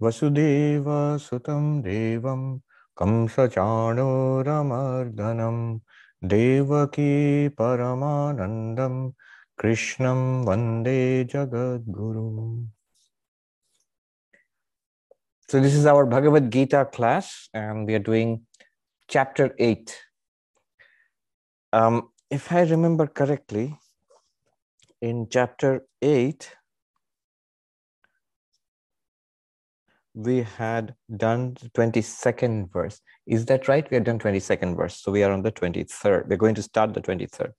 Vasudeva Sutam Devam Kamsachano Ramardhanam Devaki Paramanandam Krishnam Vande Jagadguru. So this is our Bhagavad Gita class, and we are doing chapter 8. If I remember correctly, in chapter 8, we had done the 22nd verse. Is that right? We had done 22nd verse. So we are on the 23rd. We're going to start the 23rd.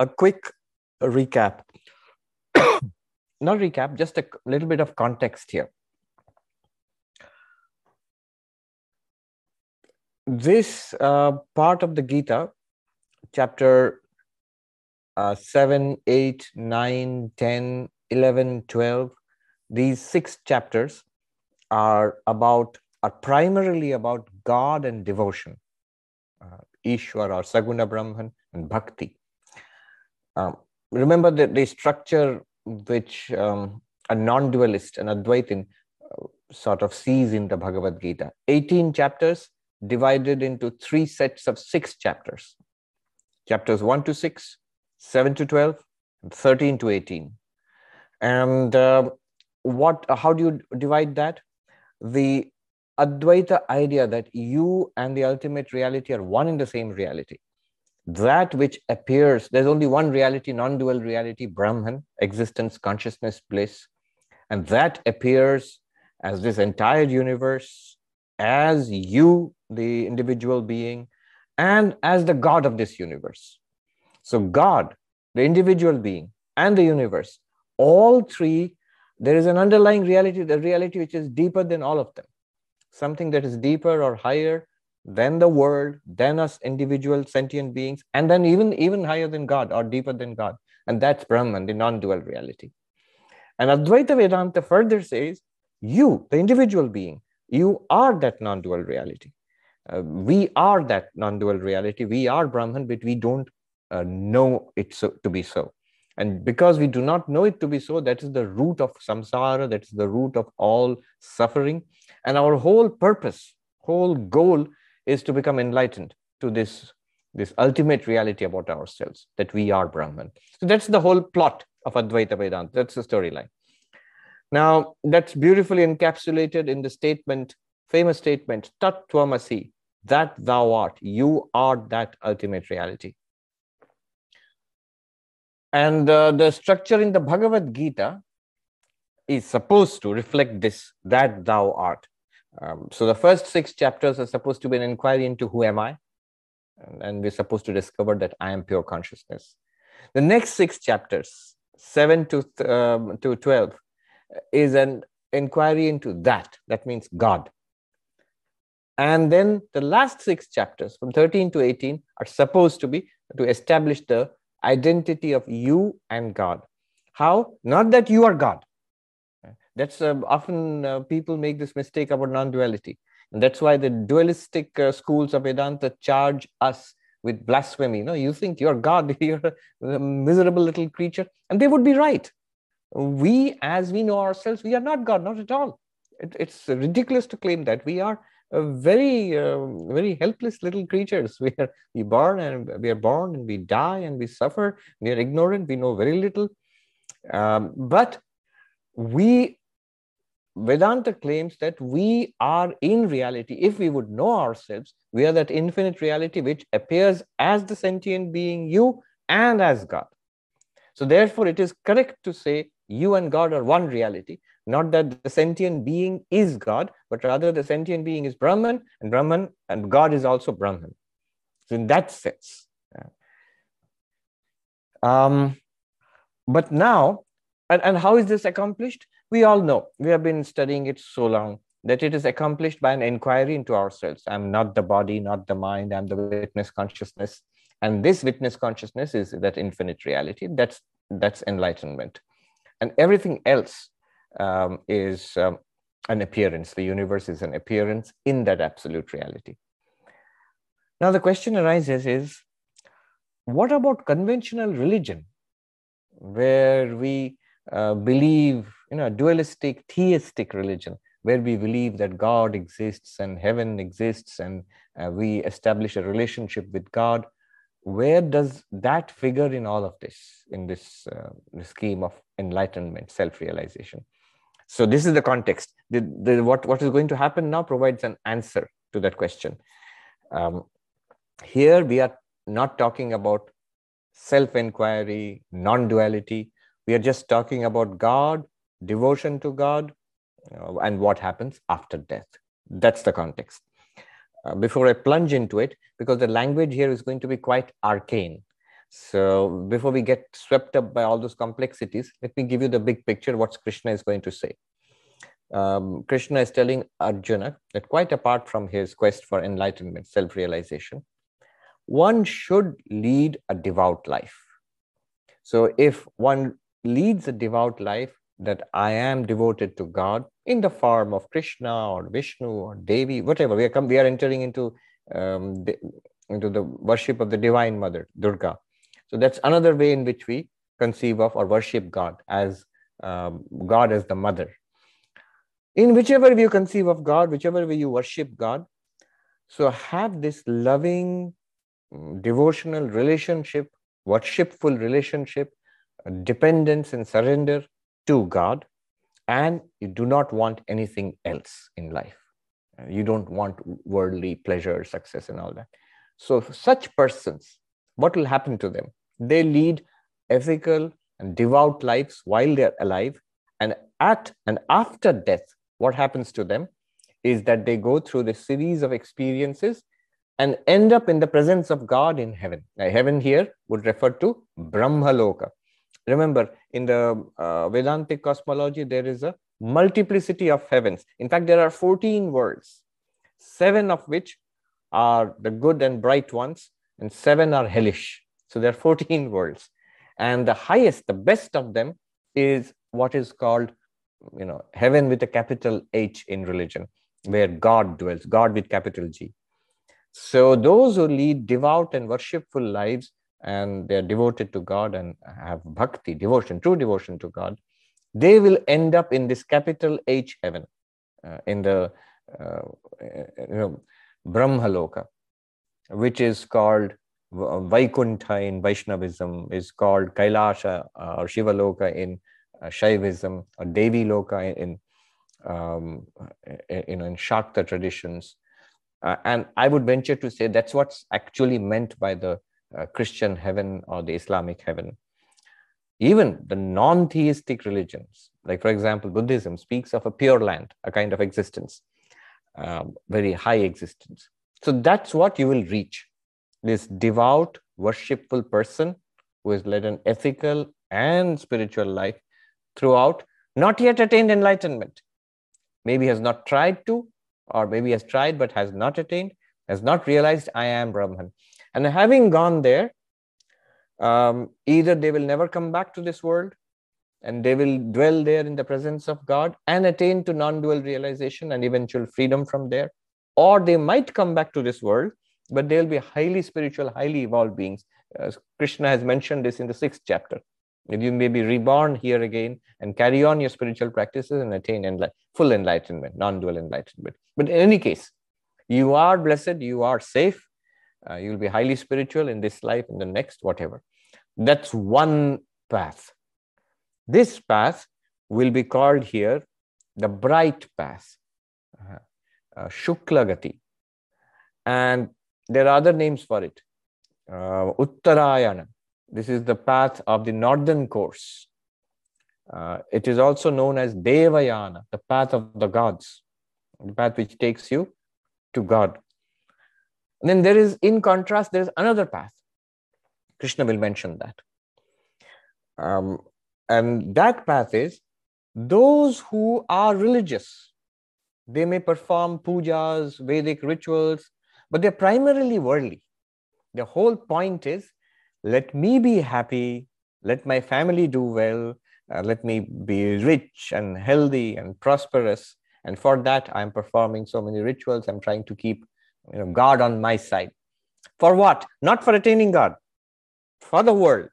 A quick recap. Not recap, just a little bit of context here. This part of the Gita, chapter 7, 8, 9, 10, 11, 12, these 6 chapters are primarily about God and devotion, Ishwar or Saguna Brahman and Bhakti. Remember that the structure which a non-dualist, an Advaitin, sort of sees in the Bhagavad Gita. 18 chapters divided into 3 sets of 6 chapters. Chapters 1 to 6, 7 to 12, 13 to 18. And how do you divide that? The Advaita idea that you and the ultimate reality are one in the same reality. That which appears, there's only one reality, non-dual reality, Brahman, existence, consciousness, bliss. And that appears as this entire universe, as you, the individual being, and as the God of this universe. So God, the individual being, and the universe, all three, there is an underlying reality, the reality which is deeper than all of them. Something that is deeper or higher than the world, than us individual sentient beings, and then even higher than God or deeper than God. And that's Brahman, the non-dual reality. And Advaita Vedanta further says, you, the individual being, you are that non-dual reality. We are that non-dual reality. We are Brahman, but we don't know it to be so. And because we do not know it to be so, that is the root of samsara, that is the root of all suffering. And our whole purpose, whole goal is to become enlightened to this ultimate reality about ourselves, that we are Brahman. So that's the whole plot of Advaita Vedanta. That's the storyline. Now, that's beautifully encapsulated in the statement, famous statement, Tat Tvamasi, that thou art, you are that ultimate reality. And the structure in the Bhagavad Gita is supposed to reflect this, that thou art. So the first 6 chapters are supposed to be an inquiry into who am I? And we're supposed to discover that I am pure consciousness. The next 6 chapters, 7 to 12, is an inquiry into that. That means God. And then the last 6 chapters, from 13 to 18, are supposed to be to establish the identity of you and God. How? Not that you are God. That's often people make this mistake about non-duality. And that's why the dualistic schools of Vedanta charge us with blasphemy. No, you think you're God, you're a miserable little creature. And they would be right. We, as we know ourselves, we are not God, not at all. It's ridiculous to claim that. We are very helpless little creatures. We are born and we die and we suffer. We are ignorant. We know very little. But Vedanta claims that we are in reality. If we would know ourselves, we are that infinite reality which appears as the sentient being, you, and as God. So therefore, it is correct to say you and God are one reality. Not that the sentient being is God, but rather the sentient being is Brahman, and God is also Brahman. So in that sense. But now, and how is this accomplished? We all know, we have been studying it so long, that it is accomplished by an inquiry into ourselves. I'm not the body, not the mind, I'm the witness consciousness. And this witness consciousness is that infinite reality. That's enlightenment. And everything else is an appearance. The universe is an appearance in that absolute reality. Now the question arises is, what about conventional religion, where we believe, dualistic, theistic religion, where we believe that God exists and heaven exists and we establish a relationship with God, where does that figure in all of this, in this scheme of enlightenment, self-realization? So this is the context. What is going to happen now provides an answer to that question. Here we are not talking about self-inquiry, non-duality. We are just talking about God, devotion to God, and what happens after death. That's the context. Before I plunge into it, because the language here is going to be quite arcane. So before we get swept up by all those complexities, let me give you the big picture, what Krishna is going to say. Krishna is telling Arjuna that quite apart from his quest for enlightenment, self-realization, one should lead a devout life. So if one leads a devout life, that I am devoted to God in the form of Krishna or Vishnu or Devi, whatever. We are entering into the worship of the Divine Mother, Durga. So that's another way in which we conceive of or worship God as the Mother. In whichever way you conceive of God, whichever way you worship God, so have this loving, devotional relationship, worshipful relationship, dependence and surrender to God, and you do not want anything else in life. You don't want worldly pleasure, success and all that. So such persons, what will happen to them? They lead ethical and devout lives while they are alive, and at and after death, what happens to them is that they go through the series of experiences and end up in the presence of God in heaven. Now, heaven here would refer to Brahma Loka. Remember, in the Vedantic cosmology, there is a multiplicity of heavens. In fact, there are 14 worlds, 7 of which are the good and bright ones, and 7 are hellish. So there are 14 worlds. And the highest, the best of them is what is called, heaven with a capital H in religion, where God dwells, God with capital G. So those who lead devout and worshipful lives, and they are devoted to God and have bhakti, devotion, true devotion to God, they will end up in this capital H heaven, in the Brahma Loka, which is called Vaikuntha in Vaishnavism, is called Kailasha or Shiva Loka in Shaivism, or Devi Loka in Shakta traditions. And I would venture to say that's what's actually meant by the Christian heaven or the Islamic heaven. Even the non-theistic religions, like for example, Buddhism speaks of a pure land, a kind of existence, very high existence. So that's what you will reach, this devout, worshipful person who has led an ethical and spiritual life throughout, not yet attained enlightenment, maybe has not tried to, or maybe has tried but has not attained, has not realized I am Brahman. And having gone there, either they will never come back to this world and they will dwell there in the presence of God and attain to non-dual realization and eventual freedom from there, or they might come back to this world, but they'll be highly spiritual, highly evolved beings. Krishna has mentioned this in the 6th chapter. You may be reborn here again and carry on your spiritual practices and attain full enlightenment, non-dual enlightenment. But in any case, you are blessed, you are safe, you'll be highly spiritual in this life, in the next, whatever. That's one path. This path will be called here the bright path, Shukla Gati. And there are other names for it, Uttarayana. This is the path of the northern course. It is also known as Devayana, the path of the gods, the path which takes you to God. And then there is, in contrast, there is another path. Krishna will mention that. And that path is, those who are religious, they may perform pujas, Vedic rituals, but they're primarily worldly. The whole point is, let me be happy, let my family do well, let me be rich and healthy and prosperous. And for that, I'm performing so many rituals. I'm trying to keep God on my side. For what? Not for attaining God, for the world,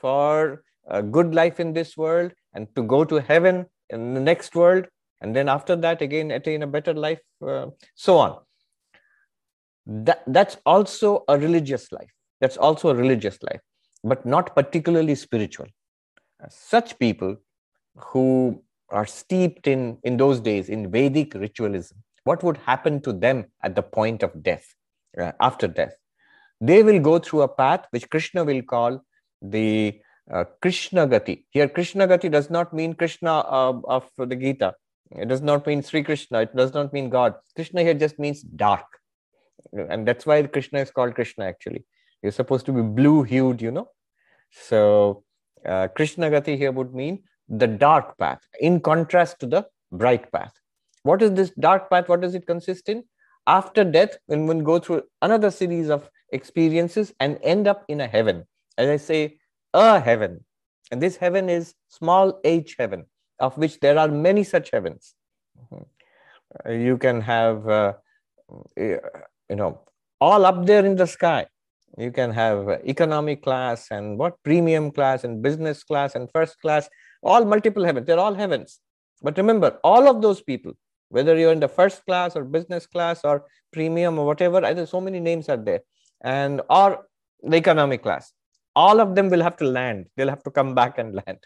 for a good life in this world and to go to heaven in the next world and then after that again attain a better life, so on. That's also a religious life. That's also a religious life, but not particularly spiritual. Such people who are steeped in those days in Vedic ritualism, what would happen to them at the point of death, after death? They will go through a path which Krishna will call the Krishna Gati. Here, Krishna Gati does not mean Krishna of the Gita. It does not mean Sri Krishna. It does not mean God. Krishna here just means dark. And that's why Krishna is called Krishna, actually. You're supposed to be blue-hued, you know. So, Krishna Gati here would mean the dark path, in contrast to the bright path. What is this dark path? What does it consist in? After death, when one go through another series of experiences and end up in a heaven. As I say, a heaven. And this heaven is small h heaven, of which there are many such heavens. You can have, you know, all up there in the sky. You can have economic class and what premium class and business class and first class, all multiple heavens. They're all heavens. But remember, all of those people, whether you're in the first class or business class or premium or whatever, either so many names are there, and or the economic class, all of them will have to land. They'll have to come back and land.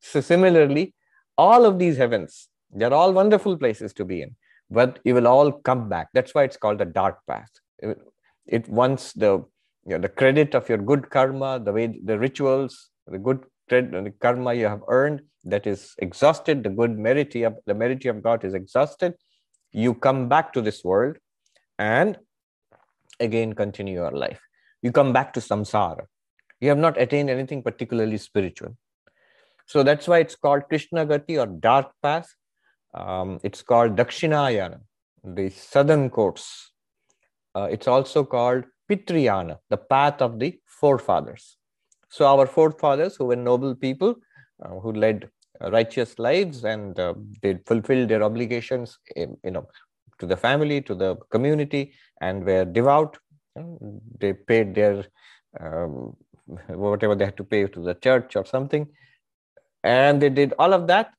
So similarly, all of these heavens, they're all wonderful places to be in, but you will all come back. That's why it's called the dark path. It wants the, you know, the credit of your good karma, the way the rituals, the good the karma you have earned, that is exhausted. The good merity of the merity of God is exhausted. You come back to this world and again continue your life. You come back to samsara. You have not attained anything particularly spiritual. So that's why it's called Krishna Gati or dark path. It's called Dakshinayana, the southern course. It's also called Pitriyana, the path of the forefathers. So our forefathers, who were noble people, who led righteous lives, and they fulfilled their obligations, you know, to the family, to the community, and were devout. They paid their whatever they had to pay to the church or something, and they did all of that.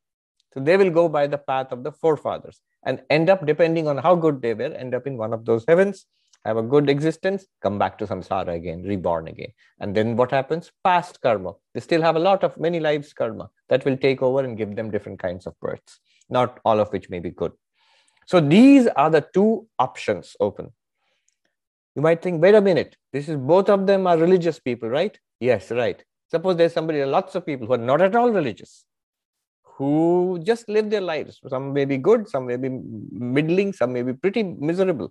So they will go by the path of the forefathers and end up, depending on how good they were, end up in one of those heavens, have a good existence, come back to samsara again, reborn again. And then what happens? Past karma. They still have a lot of many lives karma that will take over and give them different kinds of births, not all of which may be good. So these are the two options open. You might think, wait a minute, this is both of them are religious people, right? Yes, right. Suppose there's somebody, lots of people who are not at all religious, who just live their lives. Some may be good, some may be middling, some may be pretty miserable.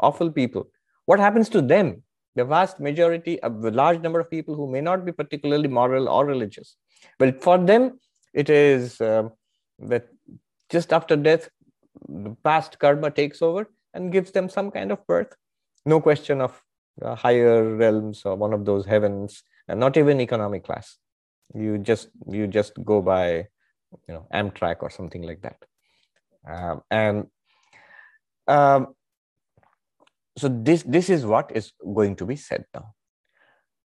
Awful people. What happens to them? The vast majority, a large number of people who may not be particularly moral or religious. But for them, it is that just after death, the past karma takes over and gives them some kind of birth. No question of higher realms or one of those heavens, and not even economic class. You just go by, you know, Amtrak or something like that. So this is what is going to be said now.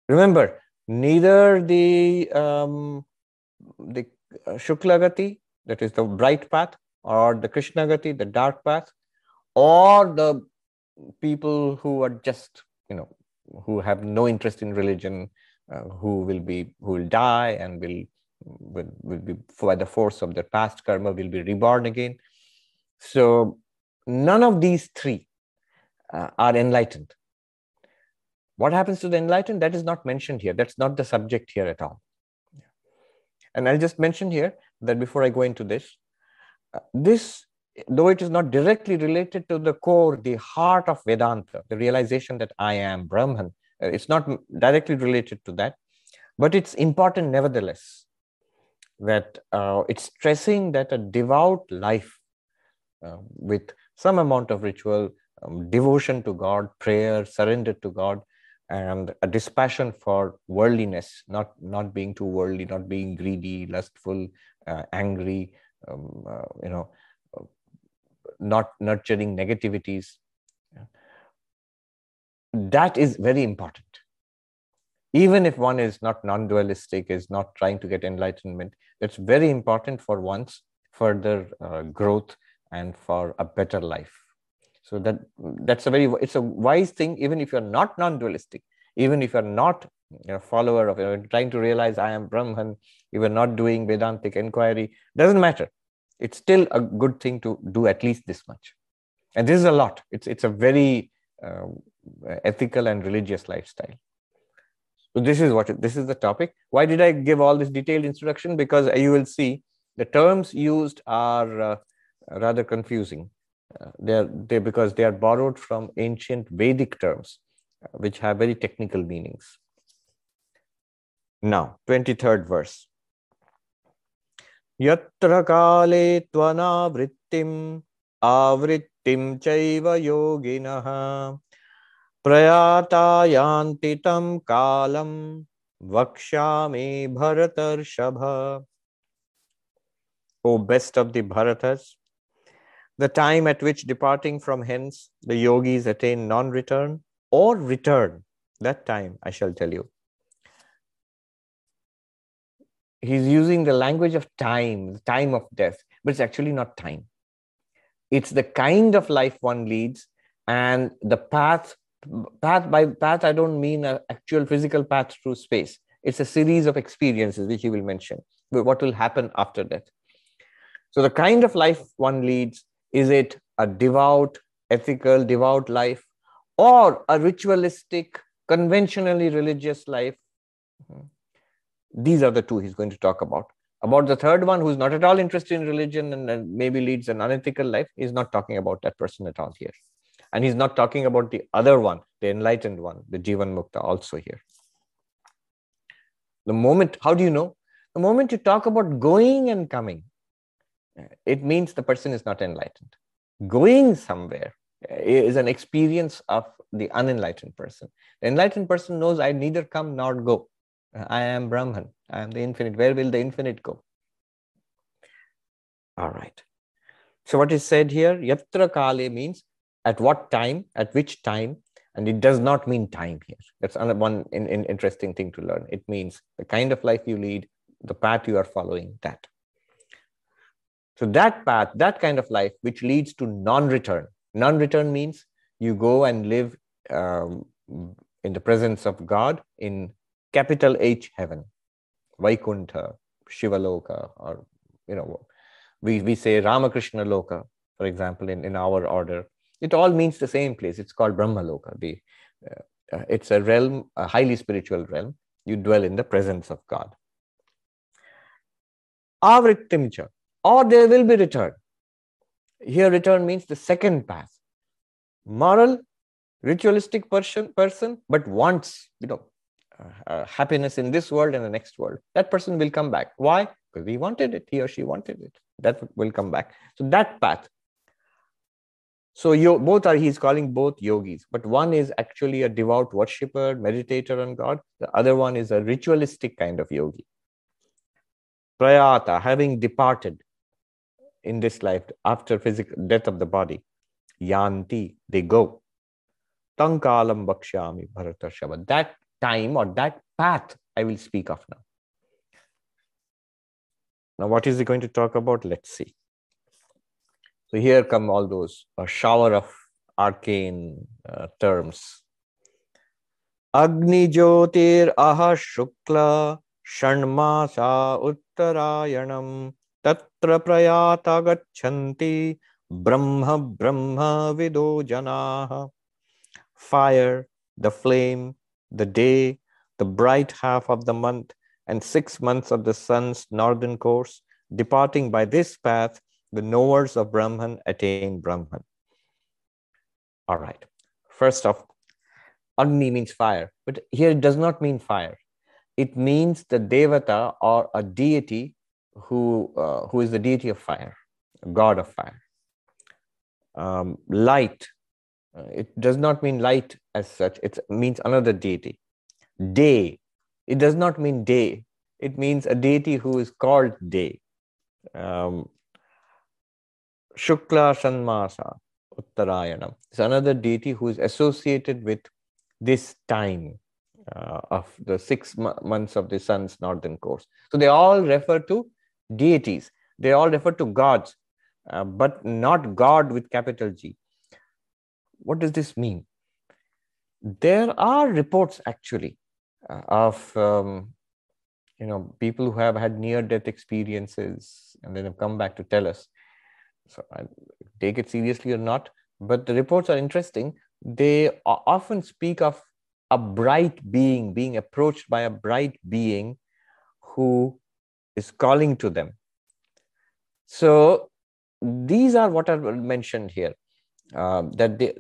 Remember, neither the Shukla Gati, that is the bright path, or the Krishna Gati, the dark path, or the people who are just, you know, who have no interest in religion, who will die and will be, by the force of their past karma, will be reborn again. So none of these three are enlightened. What happens to the enlightened? That is not mentioned here. That's not the subject here at all. Yeah. And I'll just mention here that before I go into this, this, though it is not directly related to the core, the heart of Vedanta, the realization that I am Brahman, it's not directly related to that, but it's important nevertheless, that it's stressing that a devout life with some amount of ritual, devotion to God, prayer, surrender to God, and a dispassion for worldliness, not being too worldly, not being greedy, lustful, angry, you know, not nurturing negativities. Yeah. That is very important. Even if one is not non-dualistic, is not trying to get enlightenment, that's very important for one's further growth and for a better life. So that's a very, it's a wise thing, even if you're not non-dualistic, even if you're not a follower of, you're trying to realize I am Brahman, you are not doing Vedantic inquiry, doesn't matter. It's still a good thing to do at least this much. And this is a lot. It's a very ethical and religious lifestyle. So this is what, this is the topic. Why did I give all this detailed introduction? Because you will see the terms used are rather confusing. Because they are borrowed from ancient Vedic terms, which have very technical meanings. Now, 23rd verse. Yatra kale tvana vrittim avrittim chaiva yoginaha prayata yantitam kalam vakshame bharatar shabha. O best of the Bharatas, the time at which departing from hence the yogis attain non-return or return, that time I shall tell you. He's using the language of time, the time of death, but it's actually not time. It's the kind of life one leads and the path, I don't mean an actual physical path through space. It's a series of experiences which he will mention, but what will happen after death. So the kind of life one leads, is it a devout, ethical, devout life or a ritualistic, conventionally religious life? These are the two he's going to talk about. About the third one, who's not at all interested in religion and maybe leads an unethical life, he's not talking about that person at all here. And he's not talking about the other one, the enlightened one, the Jivan Mukta also here. The moment, how do you know? The moment you talk about going and coming, it means the person is not enlightened. Going somewhere is an experience of the unenlightened person. The enlightened person knows I neither come nor go. I am Brahman. I am the infinite. Where will the infinite go? All right. So what is said here, yatra kale means at what time, at which time, and it does not mean time here. That's one interesting thing to learn. It means the kind of life you lead, the path you are following, that. So that path, that kind of life, which leads to non-return. Non-return means you go and live in the presence of God in capital H heaven, Vaikuntha, Shiva Loka, or, you know, we say Ramakrishna Loka, for example, in our order. It all means the same place. It's called Brahma Loka. It's a realm, a highly spiritual realm. You dwell in the presence of God. Avrittimcha. Or there will be return. Here return means the second path. Moral, ritualistic person, but wants, you know, happiness in this world and the next world. That person will come back. Why? Because he wanted it. He or she wanted it. That will come back. So that path. So he's calling both yogis, but one is actually a devout worshipper, meditator on God. The other one is a ritualistic kind of yogi. Prayata, having departed in this life after physical death of the body, yanti, they go. Tankalam bakshami bharata shabad. That time or that path I will speak of now. Now, what is he going to talk about? Let's see. So here come all those shower of arcane terms. Agni jyotir aha shukla Shanmasa Uttarayanam Tatra Prayata Gachanti Brahma Brahma Vido Janaha. Fire, the flame, the day, the bright half of the month, and 6 months of the sun's northern course, departing by this path, the knowers of Brahman attain Brahman. All right. First off, Agni means fire, but here it does not mean fire. It means the Devata or a deity who is the deity of fire, god of fire. Light, it does not mean light as such. It means another deity. Day, it does not mean day. It means a deity who is called day. Shukla Shanmasa Uttarayanam. It's another deity who is associated with this time. Of the 6 months of the sun's northern course. So they all refer to deities. They all refer to gods, but not God with capital G. What does this mean? There are reports actually of people who have had near-death experiences and then have come back to tell us. So I take it seriously or not, but the reports are interesting. They often speak of a bright being, being approached by a bright being who is calling to them. So these are what are mentioned here, that they,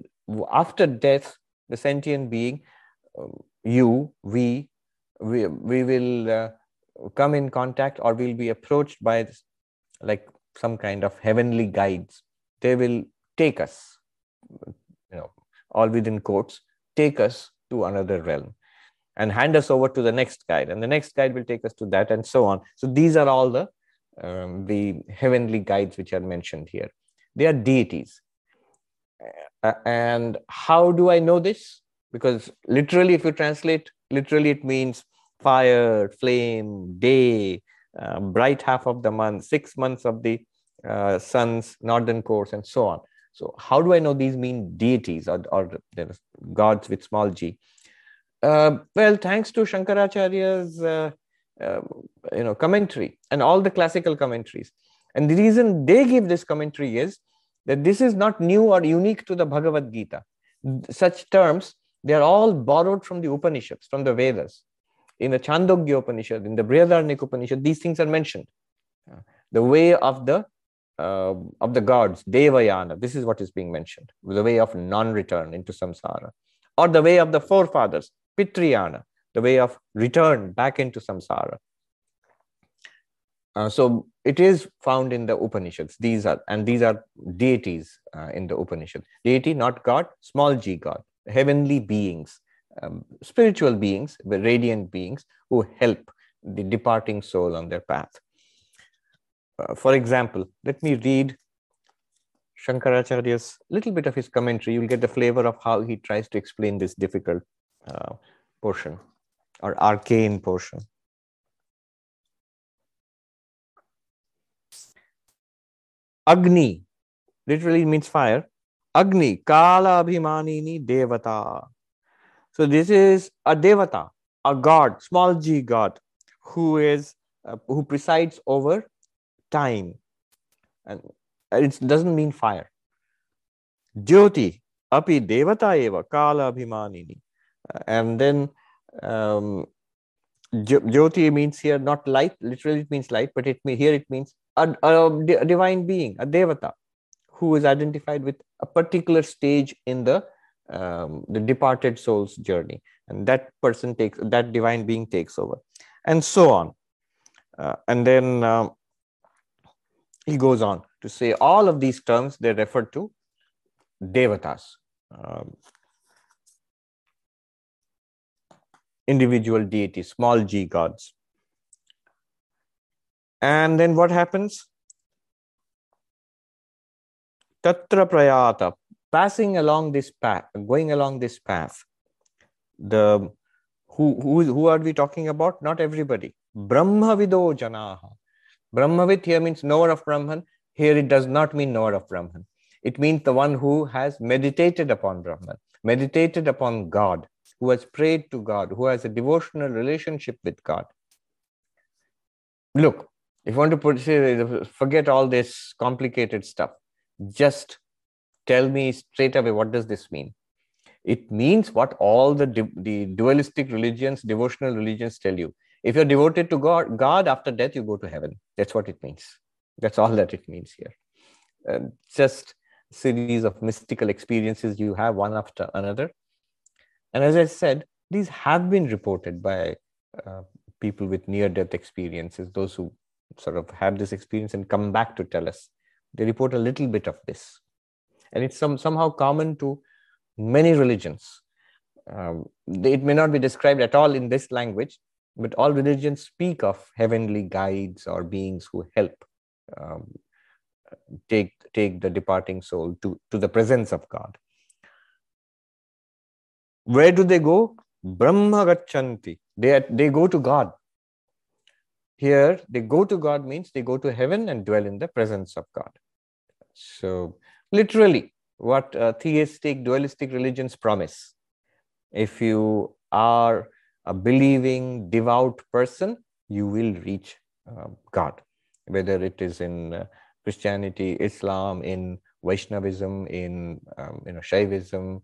after death, the sentient being, we will come in contact, or we'll be approached by this, like some kind of heavenly guides. They will take us, all within quotes, take us to another realm and hand us over to the next guide, and the next guide will take us to that, and so on. So these are all the heavenly guides which are mentioned here. They are deities. And how do I know this? Because literally, if you translate, literally it means fire, flame, day, bright half of the month, 6 months of the sun's northern course, and so on. So how do I know these mean deities or gods with small g? Well, thanks to Shankaracharya's commentary and all the classical commentaries. And the reason they give this commentary is that this is not new or unique to the Bhagavad Gita. Such terms, they are all borrowed from the Upanishads, from the Vedas. In the Chandogya Upanishad, in the Brihadaranyaka Upanishad, these things are mentioned. The way of the gods, Devayana, this is what is being mentioned. The way of non-return into samsara. Or the way of the forefathers, Pitriyana, the way of return back into samsara. So it is found in the Upanishads. These are deities in the Upanishad. Deity, not God, small g God, heavenly beings, spiritual beings, radiant beings who help the departing soul on their path. For example, let me read Shankaracharya's little bit of his commentary. You will get the flavor of how he tries to explain this difficult portion or arcane portion. Agni literally means fire. Agni, Kala Abhimanini Devata. So this is a Devata, a god, small g god, who presides over time. And it doesn't mean fire. Jyoti, api Devata eva, Kala Abhimanini. And then Jyoti means here not light, literally it means light, but here it means a divine being, a Devata, who is identified with a particular stage in the departed soul's journey, and that divine being takes over, and so on. And then he goes on to say all of these terms, they refer to devatas, individual deities, small g gods. And then what happens? Tatra prayata, passing along this path, going along this path. The who are we talking about? Not everybody. Brahmavido janaha. Brahmavit here means knower of Brahman. Here it does not mean knower of Brahman. It means the one who has meditated upon Brahman, meditated upon God, who has prayed to God, who has a devotional relationship with God. Look, if you want to forget all this complicated stuff, just tell me straight away, what does this mean? It means what all the dualistic religions, devotional religions tell you. If you're devoted to God, after death, you go to heaven. That's what it means. That's all that it means here. Just a series of mystical experiences you have one after another. And as I said, these have been reported by people with near-death experiences, those who sort of have this experience and come back to tell us. They report a little bit of this. And it's somehow common to many religions. It may not be described at all in this language, but all religions speak of heavenly guides or beings who help take the departing soul to the presence of God. Where do they go? Brahma Gacchanti. They go to God. Here, they go to God means they go to heaven and dwell in the presence of God. So, literally, what theistic, dualistic religions promise. If you are a believing, devout person, you will reach God. Whether it is in Christianity, Islam, in Vaishnavism, in Shaivism,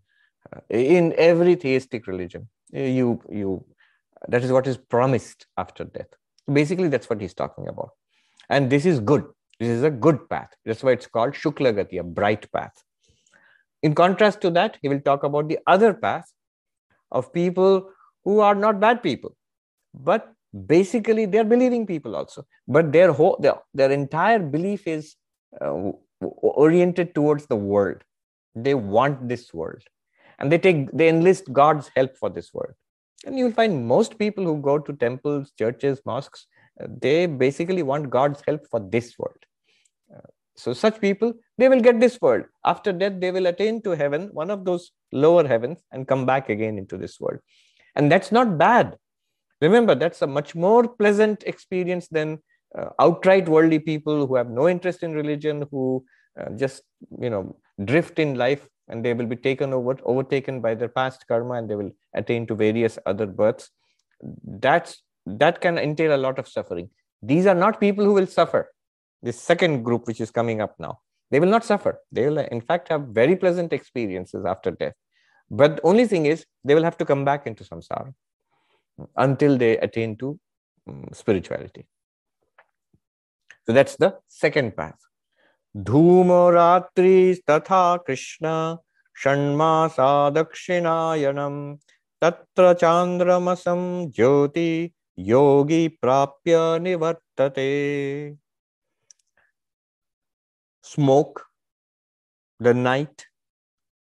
in every theistic religion, that is what is promised after death. Basically, that's what he's talking about. And this is good. This is a good path. That's why it's called Shukla Gati, a bright path. In contrast to that, he will talk about the other path of people who are not bad people, but basically they are believing people also. But their whole, their entire belief is oriented towards the world. They want this world, and they enlist God's help for this world. And you will find most people who go to temples, churches, mosques, they basically want God's help for this world. So such people, they will get this world. After death, they will attain to heaven, one of those lower heavens, and come back again into this world. And that's not bad. Remember, that's a much more pleasant experience than outright worldly people who have no interest in religion, who just, drift in life, and they will be overtaken by their past karma, and they will attain to various other births. That can entail a lot of suffering. These are not people who will suffer. This second group, which is coming up now, they will not suffer. They will, in fact, have very pleasant experiences after death. But the only thing is, they will have to come back into samsara until they attain to spirituality. So that's the second path. Dhumo ratri tatha Krishna shanmasa dakshinayanam tatra chandramasam jyoti yogi prapya nivartate. Smoke, the night,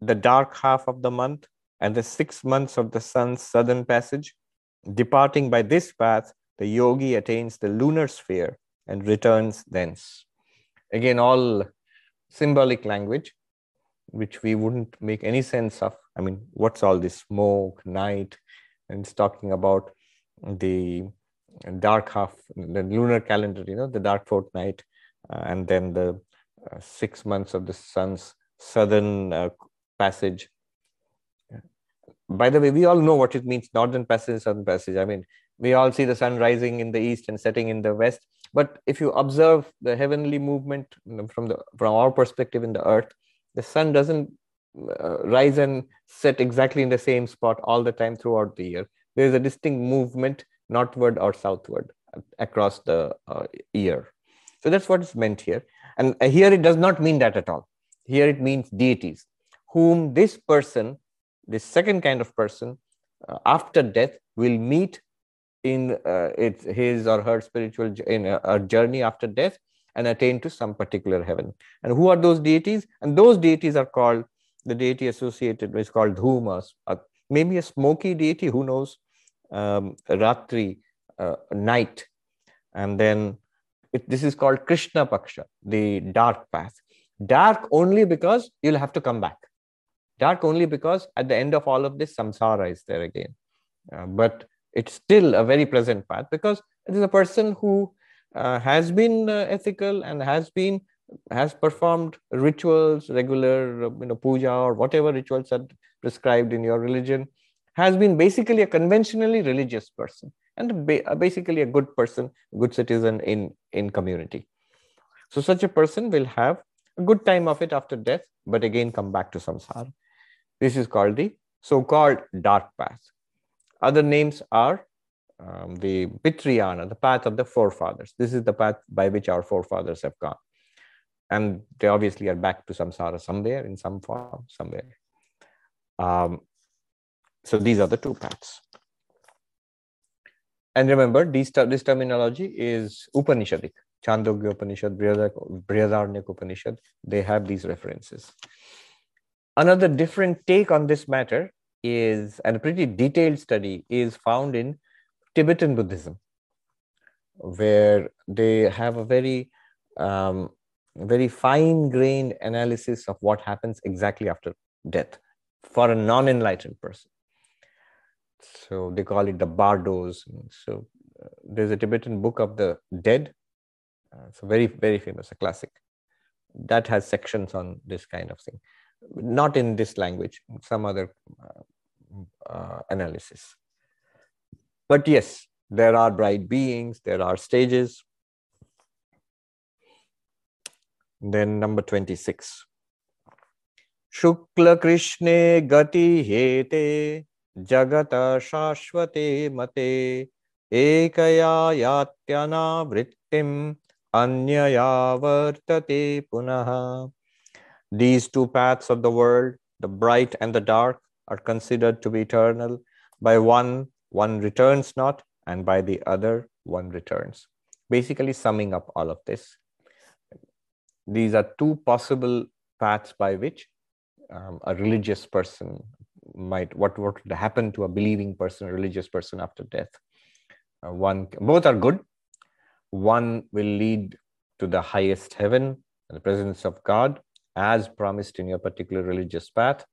the dark half of the month, and the 6 months of the sun's southern passage, departing by this path, the yogi attains the lunar sphere and returns thence. Again, all symbolic language, which we wouldn't make any sense of. I mean, what's all this smoke, night? And it's talking about the dark half, the lunar calendar, the dark fortnight, and then the 6 months of the sun's southern passage. By the way, we all know what it means, northern passage, southern passage. I mean, we all see the sun rising in the east and setting in the west. But if you observe the heavenly movement from our perspective in the earth, the sun doesn't rise and set exactly in the same spot all the time throughout the year. There is a distinct movement northward or southward across the year. So that's what is meant here. And here it does not mean that at all. Here it means deities, whom this person, this second kind of person, after death will meet in his or her spiritual journey after death and attain to some particular heaven. And who are those deities? And those deities are called, the deity associated with is called Dhuma, maybe a smoky deity, who knows, Ratri, night. And then this is called Krishna Paksha, the dark path. Dark only because you'll have to come back. Dark only because at the end of all of this, samsara is there again. But it's still a very pleasant path, because it is a person who has been ethical and has performed rituals, regular puja or whatever rituals are prescribed in your religion, has been basically a conventionally religious person, and basically a good person, good citizen in community. So such a person will have a good time of it after death, but again come back to samsara. This is called the so-called dark path. Other names are the Pitriyana, the path of the forefathers. This is the path by which our forefathers have gone. And they obviously are back to samsara somewhere, in some form, somewhere. So these are the two paths. And remember, this terminology is Upanishadic. Chandogya Upanishad, Brihadaranyaka Upanishad, they have these references. Another different take on this matter is, and a pretty detailed study, is found in Tibetan Buddhism, where they have a very, very fine-grained analysis of what happens exactly after death for a non-enlightened person. So they call it the bardos. So there's a Tibetan Book of the Dead. It's very, very famous, a classic. That has sections on this kind of thing. Not in this language, some other analysis. But yes, there are bright beings, there are stages. Then number 26. Shukla Krishna Gati Hete Jagata Shashvate Mate Ekaya Yatyana Vrittim Anyaya Vartate Punaha. These two paths of the world, the bright and the dark, are considered to be eternal. By one, one returns not, and by the other, one returns. Basically summing up all of this. These are two possible paths by which a religious person might, what would happen to a believing person, a religious person after death. Both are good. One will lead to the highest heaven, the presence of God, as promised in your particular religious path.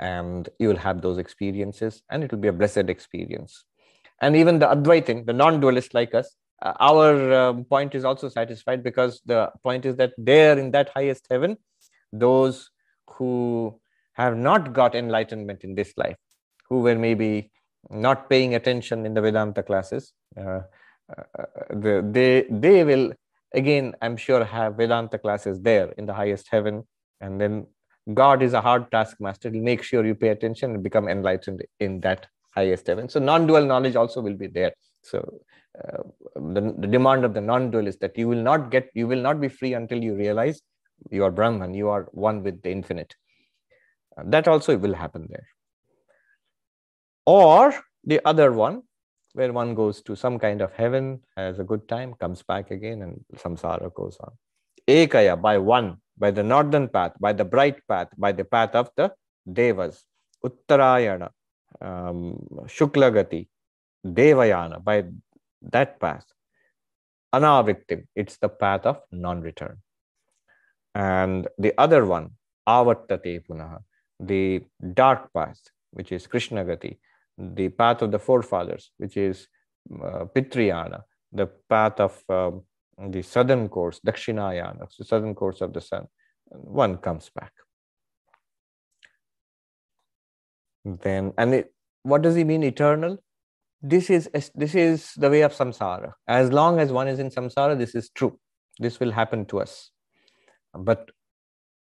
And you will have those experiences, and it will be a blessed experience. And even the Advaitin, the non-dualist like us, our point is also satisfied, because the point is that there in that highest heaven, those who have not got enlightenment in this life, who were maybe not paying attention in the Vedanta classes, they will again, I'm sure, have Vedanta classes there in the highest heaven. And then God is a hard taskmaster. He'll make sure you pay attention and become enlightened in that highest heaven. So non-dual knowledge also will be there. So the demand of the non-dual is that you will not be free until you realize you are Brahman, you are one with the infinite. That also will happen there. Or the other one, where one goes to some kind of heaven, has a good time, comes back again, and samsara goes on. Ekaya, by one, by the northern path, by the bright path, by the path of the Devas. Uttarayana, Shukla Gati, Devayana, by that path. Anavrittim, it's the path of non-return. And the other one, Avartate Punaha, the dark path, which is Krishna Gati, the path of the forefathers, which is Pitriyana, the path of the southern course, Dakshinayana, the southern course of the sun. One comes back. Then, what does he mean eternal? This is the way of samsara. As long as one is in samsara, this is true. This will happen to us. But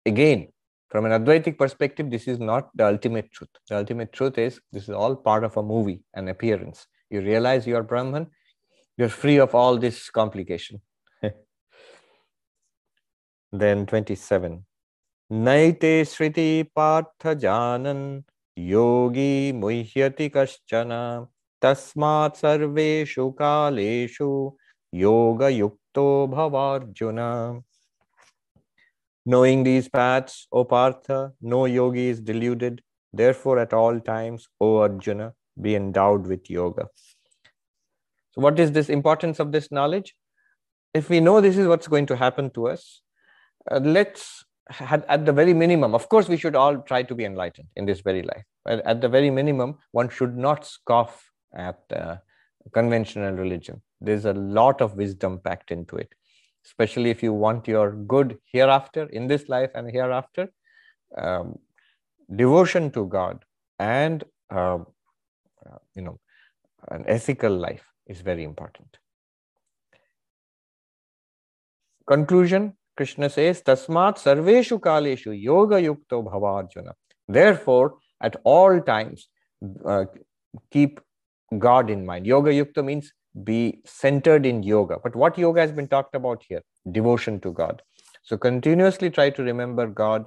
again, from an Advaitic perspective, this is not the ultimate truth. The ultimate truth is this is all part of a movie, an appearance. You realize you are Brahman, you're free of all this complication. Then 27. Naite Shriti Partha Janan Yogi Muhyati Kaschana Tasmat Sarveshu Kaleshu Yoga Yukto Bhavarjuna. Knowing these paths, O Partha, no yogi is deluded. Therefore, at all times, O Arjuna, be endowed with yoga. So what is this importance of this knowledge? If we know this is what's going to happen to us, let's, at the very minimum, of course, we should all try to be enlightened in this very life. At the very minimum, one should not scoff at conventional religion. There's a lot of wisdom packed into it. Especially if you want your good hereafter, in this life and hereafter, devotion to God and, an ethical life is very important. Conclusion, Krishna says, Tasmat sarveshu kaleshu yoga yukto bhavarjuna. Therefore, at all times, keep God in mind. Yoga yukta means be centered in yoga. But what yoga has been talked about here? Devotion to God. So continuously try to remember God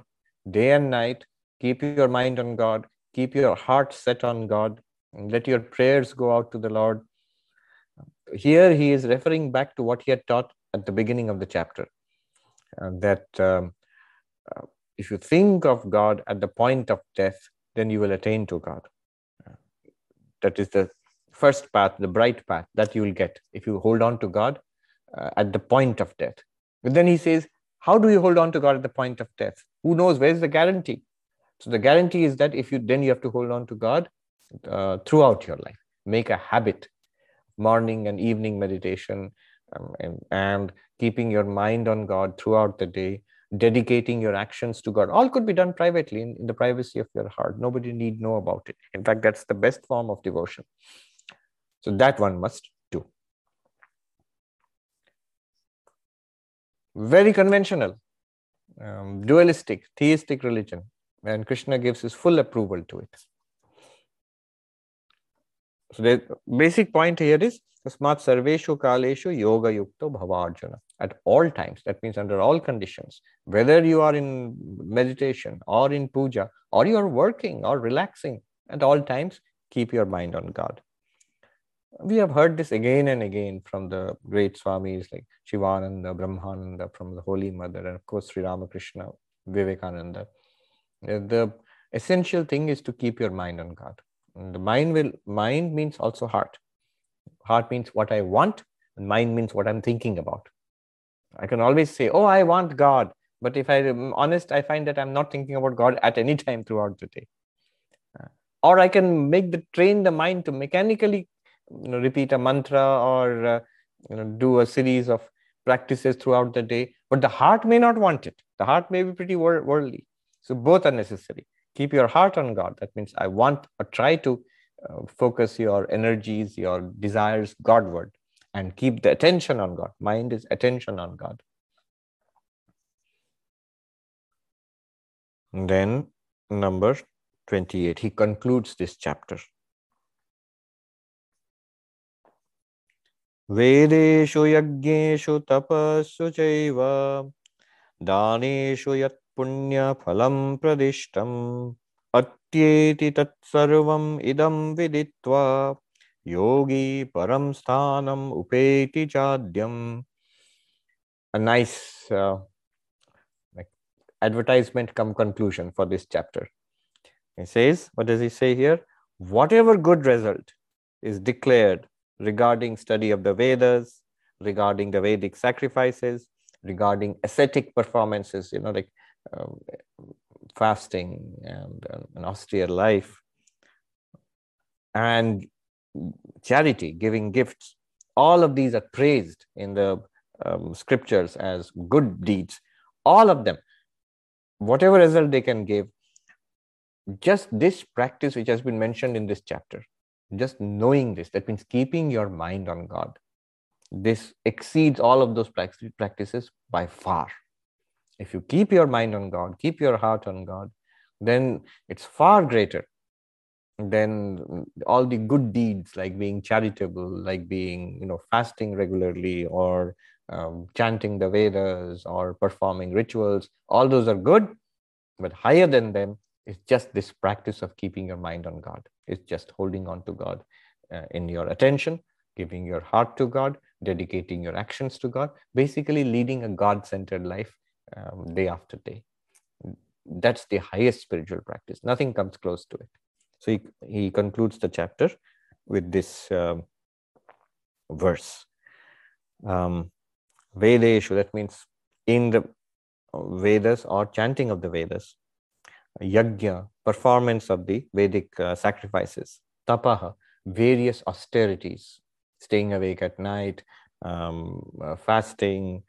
day and night. Keep your mind on God. Keep your heart set on God. And let your prayers go out to the Lord. Here he is referring back to what he had taught at the beginning of the chapter. That if you think of God at the point of death, then you will attain to God. That is the first path, the bright path that you will get if you hold on to God at the point of death. But then he says, how do you hold on to God at the point of death? Who knows? Where's the guarantee? So the guarantee is that you have to hold on to God throughout your life. Make a habit. morning and evening meditation, and keeping your mind on God throughout the day, dedicating your actions to God. All could be done privately in the privacy of your heart. Nobody need know about it. In fact, that's the best form of devotion. So that one must do. Very conventional, dualistic, theistic religion. And Krishna gives his full approval to it. So the basic point here is, Tasmat sarveshu kaleshu yoga yukto bhava Arjuna. At all times, that means under all conditions, whether you are in meditation or in puja, or you are working or relaxing, at all times, keep your mind on God. We have heard this again and again from the great Swamis like Shivananda, Brahmananda, from the Holy Mother, and of course Sri Ramakrishna, Vivekananda. The essential thing is to keep your mind on God. The mind means also heart. Heart means what I want, and mind means what I'm thinking about. I can always say, oh, I want God. But if I am honest, I find that I'm not thinking about God at any time throughout the day. Or I can train the mind to mechanically repeat a mantra or do a series of practices throughout the day. But the heart may not want it. The heart may be pretty worldly. So both are necessary. Keep your heart on God. That means I want or try to focus your energies, your desires Godward, and keep the attention on God. Mind is attention on God. And then number 28, he concludes this chapter. Vedeshu yagneshu tapassu chaiva daneshu yat punya phalam pradishtam atyeti tat sarvam idam viditva yogi param sthanam upeti chadyam. A nice advertisement come conclusion for this chapter. He says, what does he say here? Whatever good result is declared regarding study of the Vedas, regarding the Vedic sacrifices, regarding ascetic performances, like fasting and an austere life, and charity, giving gifts, all of these are praised in the scriptures as good deeds. All of them, whatever result they can give, just this practice which has been mentioned in this chapter, just knowing this, that means keeping your mind on God, this exceeds all of those practices by far. If you keep your mind on God, keep your heart on God, then it's far greater than all the good deeds like being charitable, like being, fasting regularly, or chanting the Vedas, or performing rituals. All those are good, but higher than them is just this practice of keeping your mind on God. It's just holding on to God in your attention, giving your heart to God, dedicating your actions to God, basically leading a God-centered life day after day. That's the highest spiritual practice. Nothing comes close to it. So he concludes the chapter with this verse. Vedeshu, that means in the Vedas or chanting of the Vedas. Yajna, performance of the Vedic sacrifices. Tapaha, various austerities. Staying awake at night, fasting,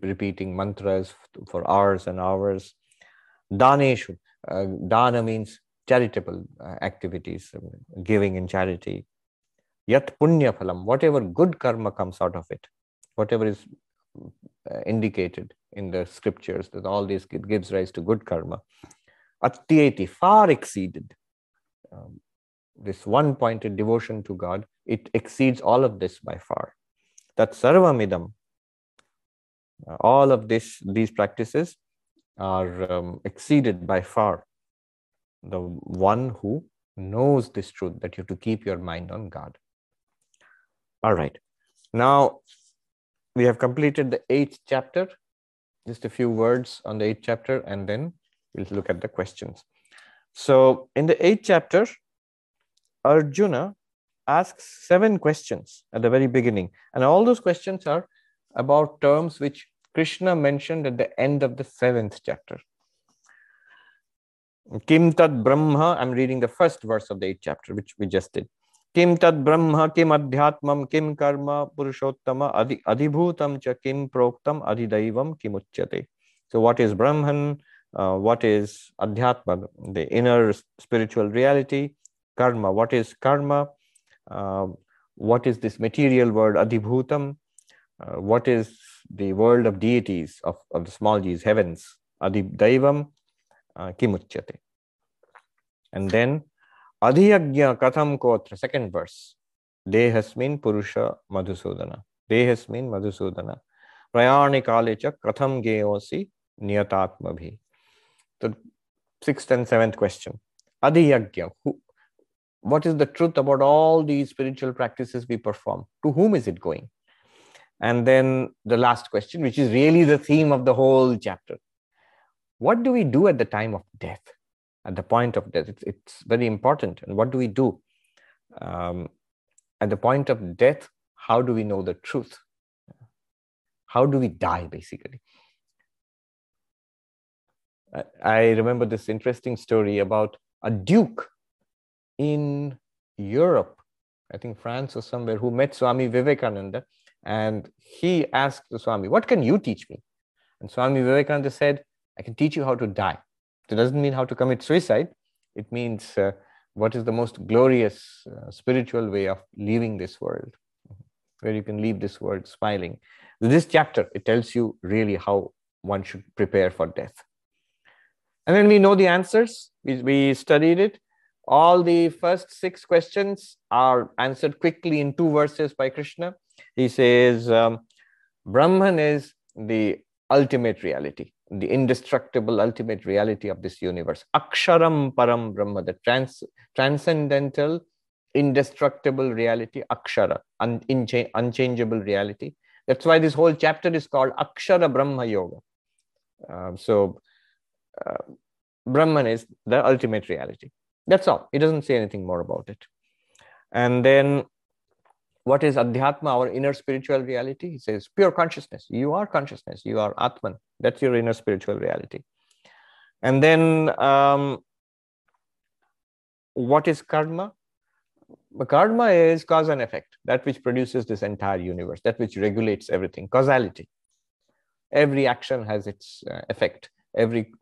repeating mantras for hours and hours. Daneshu, dana means charitable activities, giving in charity. Yat punya phalam, whatever good karma comes out of it, whatever is indicated in the scriptures, that all this gives rise to good karma. Atyeti, far exceeded. This one-pointed devotion to God, it exceeds all of this by far. Tat sarvamidam, all of these practices are exceeded by far. The one who knows this truth, that you have to keep your mind on God. All right. Now, we have completed the 8th chapter. Just a few words on the 8th chapter, and then we'll look at the questions. So, in the 8th chapter, Arjuna asks 7 questions at the very beginning. And all those questions are about terms which Krishna mentioned at the end of the 7th chapter. Kim tad brahma, I'm reading the first verse of the 8th chapter, which we just did. Kim tad brahma, kim adhyatmam, kim karma, purushottama, adhibhutam cha, kim proktam, adhidaivam, kim uchyate. So what is Brahman? What is adhyatma, the inner spiritual reality? Karma, what is karma? What is this material world, adhibhutam? What is the world of deities, of the small g's, heavens, adhidaivam, kim uchyate? And then, adhyagya katham kotra, second verse, dehasmin purusha madhusudana, dehasmin madhusudana, prayani kalecha katham geosi niyatatma bhi. The 6th and 7th question, adhyagya, what is the truth about all these spiritual practices we perform? To whom is it going? And then the last question, which is really the theme of the whole chapter. What do we do at the time of death? At the point of death, it's very important. And what do we do? At the point of death, how do we know the truth? How do we die, basically? I remember this interesting story about a duke in Europe, I think France or somewhere, who met Swami Vivekananda. And he asked the Swami, what can you teach me? And Swami Vivekananda said, I can teach you how to die. It doesn't mean how to commit suicide. It means what is the most glorious spiritual way of leaving this world, where you can leave this world smiling. This chapter, it tells you really how one should prepare for death. And then we know the answers. We studied it. All the first 6 questions are answered quickly in 2 verses by Krishna. He says, Brahman is the ultimate reality, the indestructible ultimate reality of this universe. Aksharam Param Brahma, the transcendental, indestructible reality, Akshara, unchangeable reality. That's why this whole chapter is called Akshara Brahma Yoga. Brahman is the ultimate reality. That's all. It doesn't say anything more about it. And then, what is adhyatma, our inner spiritual reality? He says, pure consciousness. You are consciousness. You are Atman. That's your inner spiritual reality. And then, what is karma? Karma is cause and effect, that which produces this entire universe, that which regulates everything, causality. Every action has its effect. Every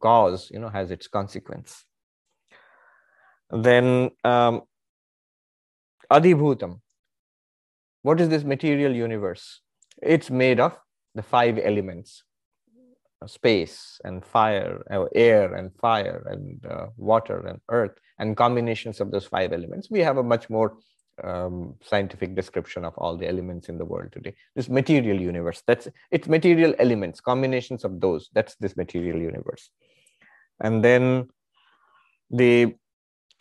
cause, has its consequence. Then, Adhibhutam. What is this material universe? It's made of the 5 elements, space and fire, air and fire and water and earth, and combinations of those 5 elements. We have a much more scientific description of all the elements in the world today. This material universe, that's its material elements, combinations of those, that's this material universe. And then the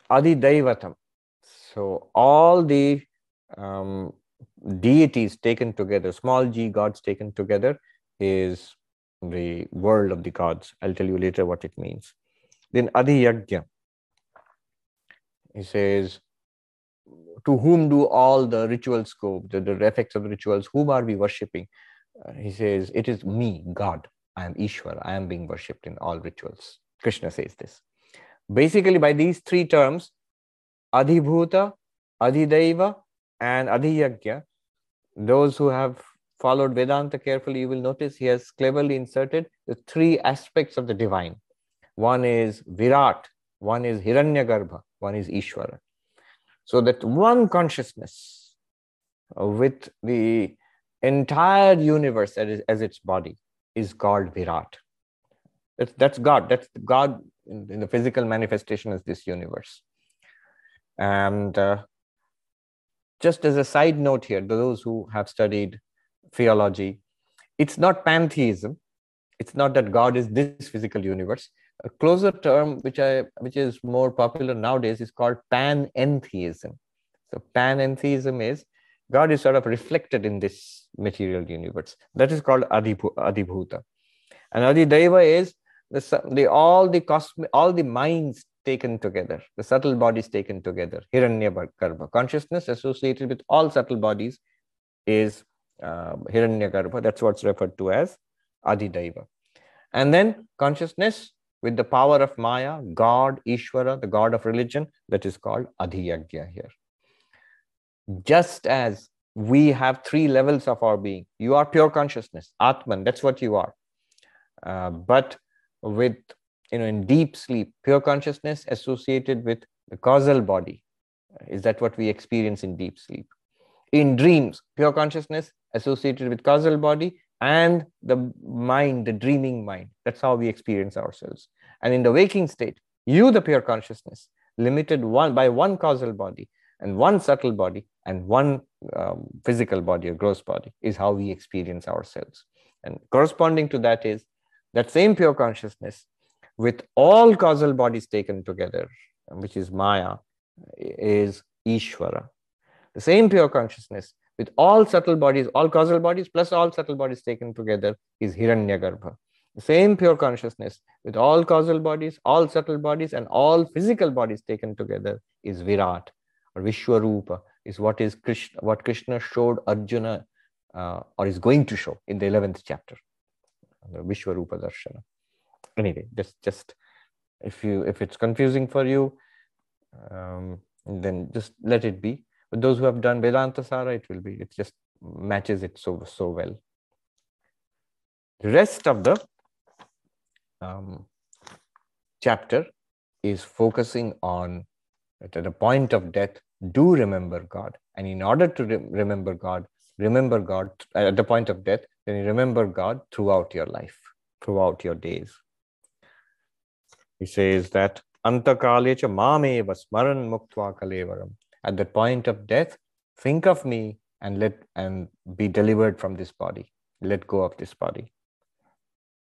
Adhidaivatam. So all the deities taken together, small g gods taken together, is the world of the gods. I'll tell you later what it means. Then Adhiyagya. He says, to whom do all the rituals go, the effects of the rituals, whom are we worshipping? He says, it is me, God. I am Ishwar. I am being worshipped in all rituals. Krishna says this. Basically, by these 3 terms, Adhibhuta, Adhidaiva, and Adhiyagya. Those who have followed Vedanta carefully, you will notice he has cleverly inserted the 3 aspects of the divine. One is Virat, one is Hiranyagarbha, one is Ishvara. So that one consciousness with the entire universe as its body is called Virat. That's God. That's God in the physical manifestation as this universe. And just as a side note here, those who have studied theology, it's not pantheism. It's not that God is this physical universe. A closer term, which is more popular nowadays, is called panentheism. So panentheism is God is sort of reflected in this material universe. That is called Adhibhuta. And Adhidaiva is all the minds taken together, the subtle bodies taken together, Hiranyagarbha. Consciousness associated with all subtle bodies is Hiranyagarbha. That's what's referred to as Adhidaiva. And then consciousness with the power of Maya, God, Ishvara, the God of religion, that is called Adhiyagya here. Just as we have three levels of our being. You are pure consciousness, Atman, that's what you are. But with, in deep sleep, pure consciousness associated with the causal body. Is that what we experience in deep sleep? In dreams, pure consciousness associated with causal body and the mind, the dreaming mind. That's how we experience ourselves. And in the waking state, you, the pure consciousness, limited by one causal body and one subtle body and one physical body or gross body, is how we experience ourselves. And corresponding to that is that same pure consciousness with all causal bodies taken together, which is Maya, is Ishvara. The same pure consciousness with all subtle bodies, all causal bodies plus all subtle bodies taken together, is Hiranyagarbha. The same pure consciousness with all causal bodies, all subtle bodies and all physical bodies taken together is Virat, or Vishwarupa, is what is Krishna, what Krishna showed Arjuna, or is going to show in the 11th chapter, the Vishwarupa Darshana. Anyway, just if it's confusing for you, then just let it be. But those who have done Vedanta Sara, it just matches it so well. The rest of the chapter is focusing on that at the point of death, do remember God. And in order to remember God at the point of death, then you remember God throughout your life, throughout your days. He says that, Antakalecha mameva smaran muktva kalevaram. At the point of death, think of me and be delivered from this body. Let go of this body.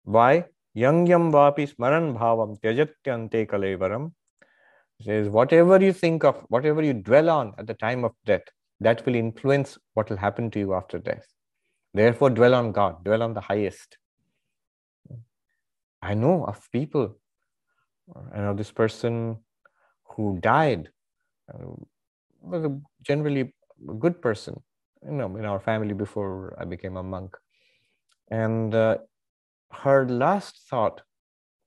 Why? Yangyam vapi smaran bhavam tyajatyante kalevaram. Says, whatever you think of, whatever you dwell on at the time of death, that will influence what will happen to you after death. Therefore, dwell on God, dwell on the highest. I know of people, I know this person who died, was generally a good person, in our family before I became a monk. And her last thought,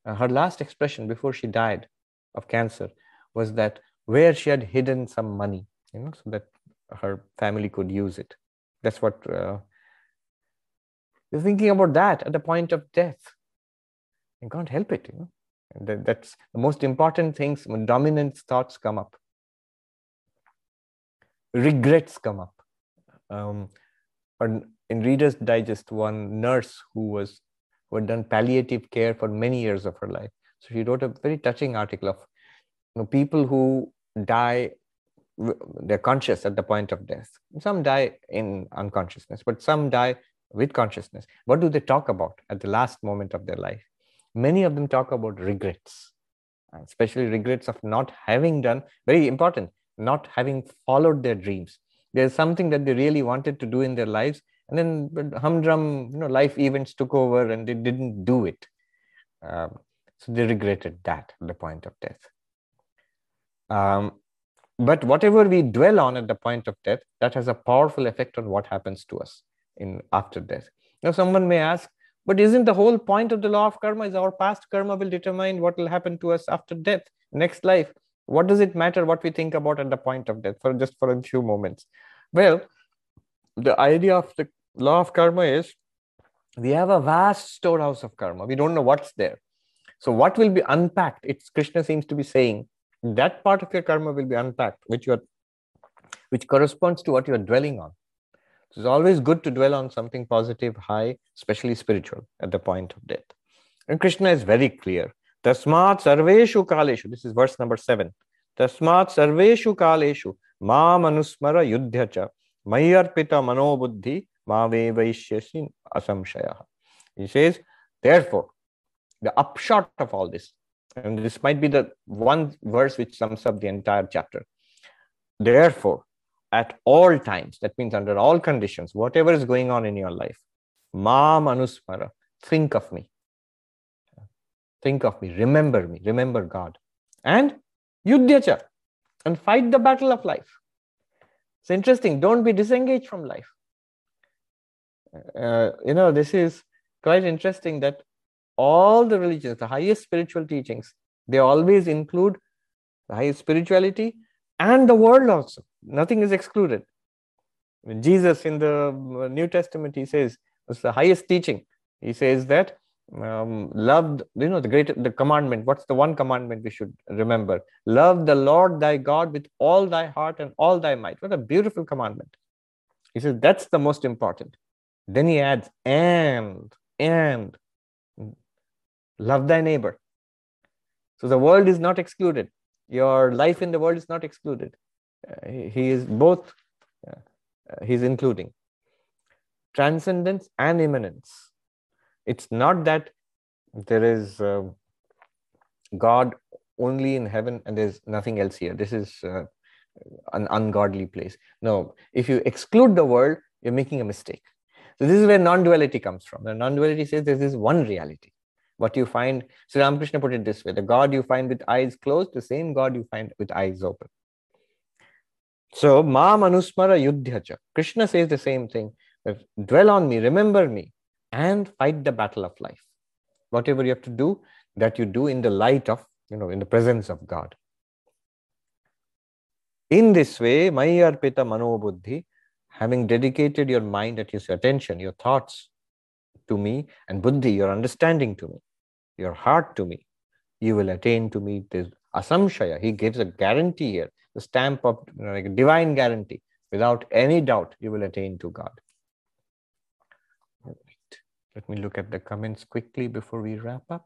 her last expression before she died of cancer, was that where she had hidden some money, so that her family could use it. That's what you're thinking about, that at the point of death. You can't help it, And that's the most important things. When dominant thoughts come up, regrets come up. In Reader's Digest, one nurse who had done palliative care for many years of her life, so she wrote a very touching article of people who die, they're conscious at the point of death. Some die in unconsciousness, but some die with consciousness. What do they talk about at the last moment of their life? Many of them talk about regrets, especially regrets of not having done, very important, not having followed their dreams. There's something that they really wanted to do in their lives, and then humdrum, life events took over and they didn't do it. So they regretted that at the point of death. But whatever we dwell on at the point of death, that has a powerful effect on what happens to us after death. Now someone may ask, but isn't the whole point of the law of karma is our past karma will determine what will happen to us after death, next life? What does it matter what we think about at the point of death, just for a few moments? Well, the idea of the law of karma is we have a vast storehouse of karma. We don't know what's there. So what will be unpacked? Krishna seems to be saying that part of your karma will be unpacked, which corresponds to what you are dwelling on. So it's always good to dwell on something positive, high, especially spiritual, at the point of death. And Krishna is very clear. Tasmat sarveshu kaleshu. This is verse number 7. Tasmat sarveshu kaleshu ma manusmara yudhyacha mayarpita manobuddhi ma vevaishyasin asamshayaha. He says, therefore, the upshot of all this, and this might be the one verse which sums up the entire chapter. Therefore, at all times, that means under all conditions, whatever is going on in your life, Mam Anusmara, think of me. Think of me, remember God. And Yudhyacha, and fight the battle of life. It's interesting, don't be disengaged from life. This is quite interesting that all the religions, the highest spiritual teachings, they always include the highest spirituality and the world also. Nothing is excluded. When Jesus in the New Testament, he says, it's the highest teaching. He says that love, you know, the commandment. What's the one commandment we should remember? Love the Lord thy God with all thy heart and all thy might. What a beautiful commandment. He says that's the most important. Then he adds, and love thy neighbor. So the world is not excluded. Your life in the world is not excluded. He is both, he's including transcendence and immanence. It's not that there is God only in heaven and there's nothing else here. This is an ungodly place. No, if you exclude the world, you're making a mistake. So this is where non-duality comes from. The non-duality says there is one reality. What you find, Sri Ramakrishna put it this way, the God you find with eyes closed, the same God you find with eyes open. So, ma manusmara yudhyacha. Krishna says the same thing. Dwell on me, remember me, and fight the battle of life. Whatever you have to do, that you do in the light of, you know, in the presence of God. In this way, Mayi Arpita Mano Buddhi, having dedicated your mind, that is your attention, your thoughts to me, and Buddhi, your understanding to me, your heart to me, you will attain to me this Asamshaya. He gives a guarantee here, the stamp of, you know, like a divine guarantee. Without any doubt, you will attain to God. Let me look at the comments quickly before we wrap up.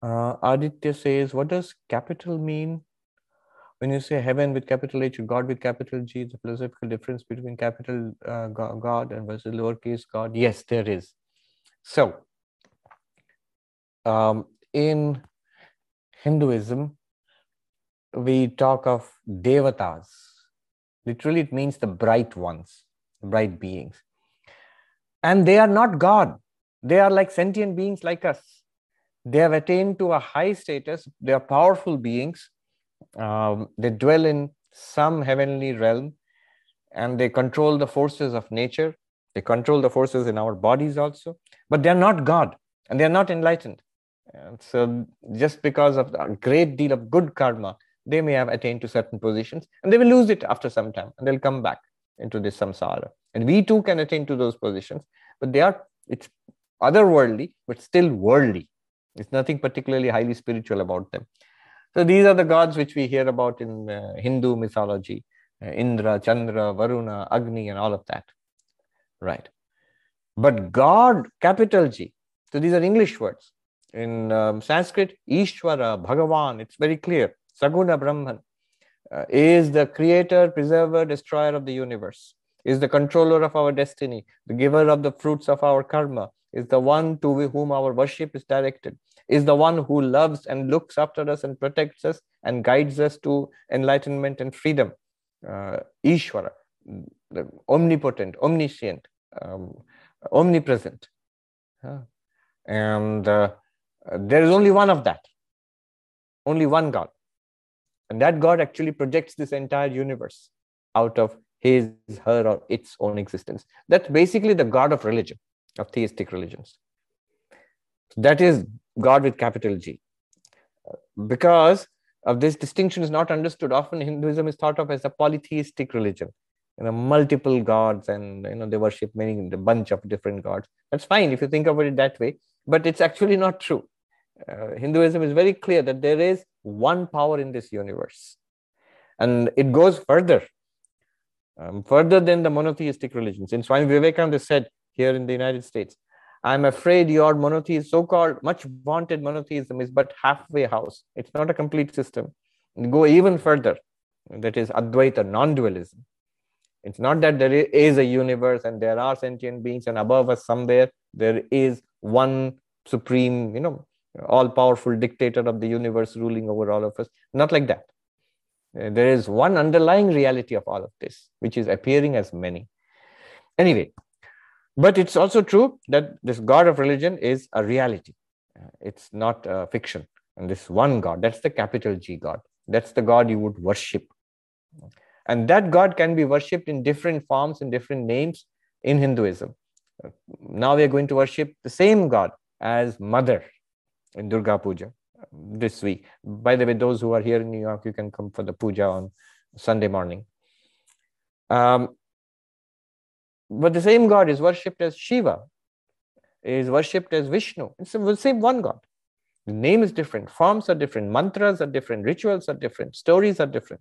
Aditya says, what does capital mean? When you say heaven with capital H, God with capital G, the philosophical difference between capital God and versus lowercase God? Yes, there is. So, in Hinduism, we talk of devatas. Literally, it means the bright ones, bright beings. And they are not God. They are like sentient beings like us. They have attained to a high status. They are powerful beings. They dwell in some heavenly realm and they control the forces of nature. They control the forces in our bodies also, but they are not God and they are not enlightened. And so just because of a great deal of good karma, they may have attained to certain positions and they will lose it after some time and they'll come back into this samsara. And we too can attain to those positions, but they are, it's otherworldly, but still worldly. It's nothing particularly highly spiritual about them. So these are the gods which we hear about in Hindu mythology, Indra, Chandra, Varuna, Agni, and all of that, right? But God, capital G, so these are English words. In Sanskrit, Ishvara, Bhagavan, it's very clear. Saguna Brahman is the creator, preserver, destroyer of the universe, is the controller of our destiny, the giver of the fruits of our karma, is the one to whom our worship is directed, is the one who loves and looks after us and protects us and guides us to enlightenment and freedom. Ishvara, the omnipotent, omniscient, omnipresent. And there is only one of that, only one God. And that God actually projects this entire universe out of his, her, or its own existence. That's basically the God of religion, of theistic religions. That is God with capital G. Because of this distinction is not understood, often Hinduism is thought of as a polytheistic religion. You know, multiple gods and, you know, they worship many, a bunch of different gods. That's fine if you think about it that way, but it's actually not true. Hinduism is very clear that there is one power in this universe. And it goes further, further than the monotheistic religions. And Swami Vivekananda said here in the United States, I'm afraid your monotheism, so-called much-vaunted monotheism, is but halfway house. It's not a complete system. Go even further. That is Advaita, non-dualism. It's not that there is a universe and there are sentient beings and above us somewhere, there is one supreme, you know, all-powerful dictator of the universe ruling over all of us. Not like that. There is one underlying reality of all of this, which is appearing as many. Anyway, But it's also true that this God of religion is a reality. It's not a fiction. And this one God, that's the capital G God. That's the God you would worship. And that God can be worshipped in different forms and different names in Hinduism. Now we are going to worship the same God as Mother in Durga Puja this week. By the way, those who are here in New York, you can come for the puja on Sunday morning. But the same God is worshipped as Shiva, is worshipped as Vishnu. It's the same one God. The name is different, forms are different, mantras are different, rituals are different, stories are different.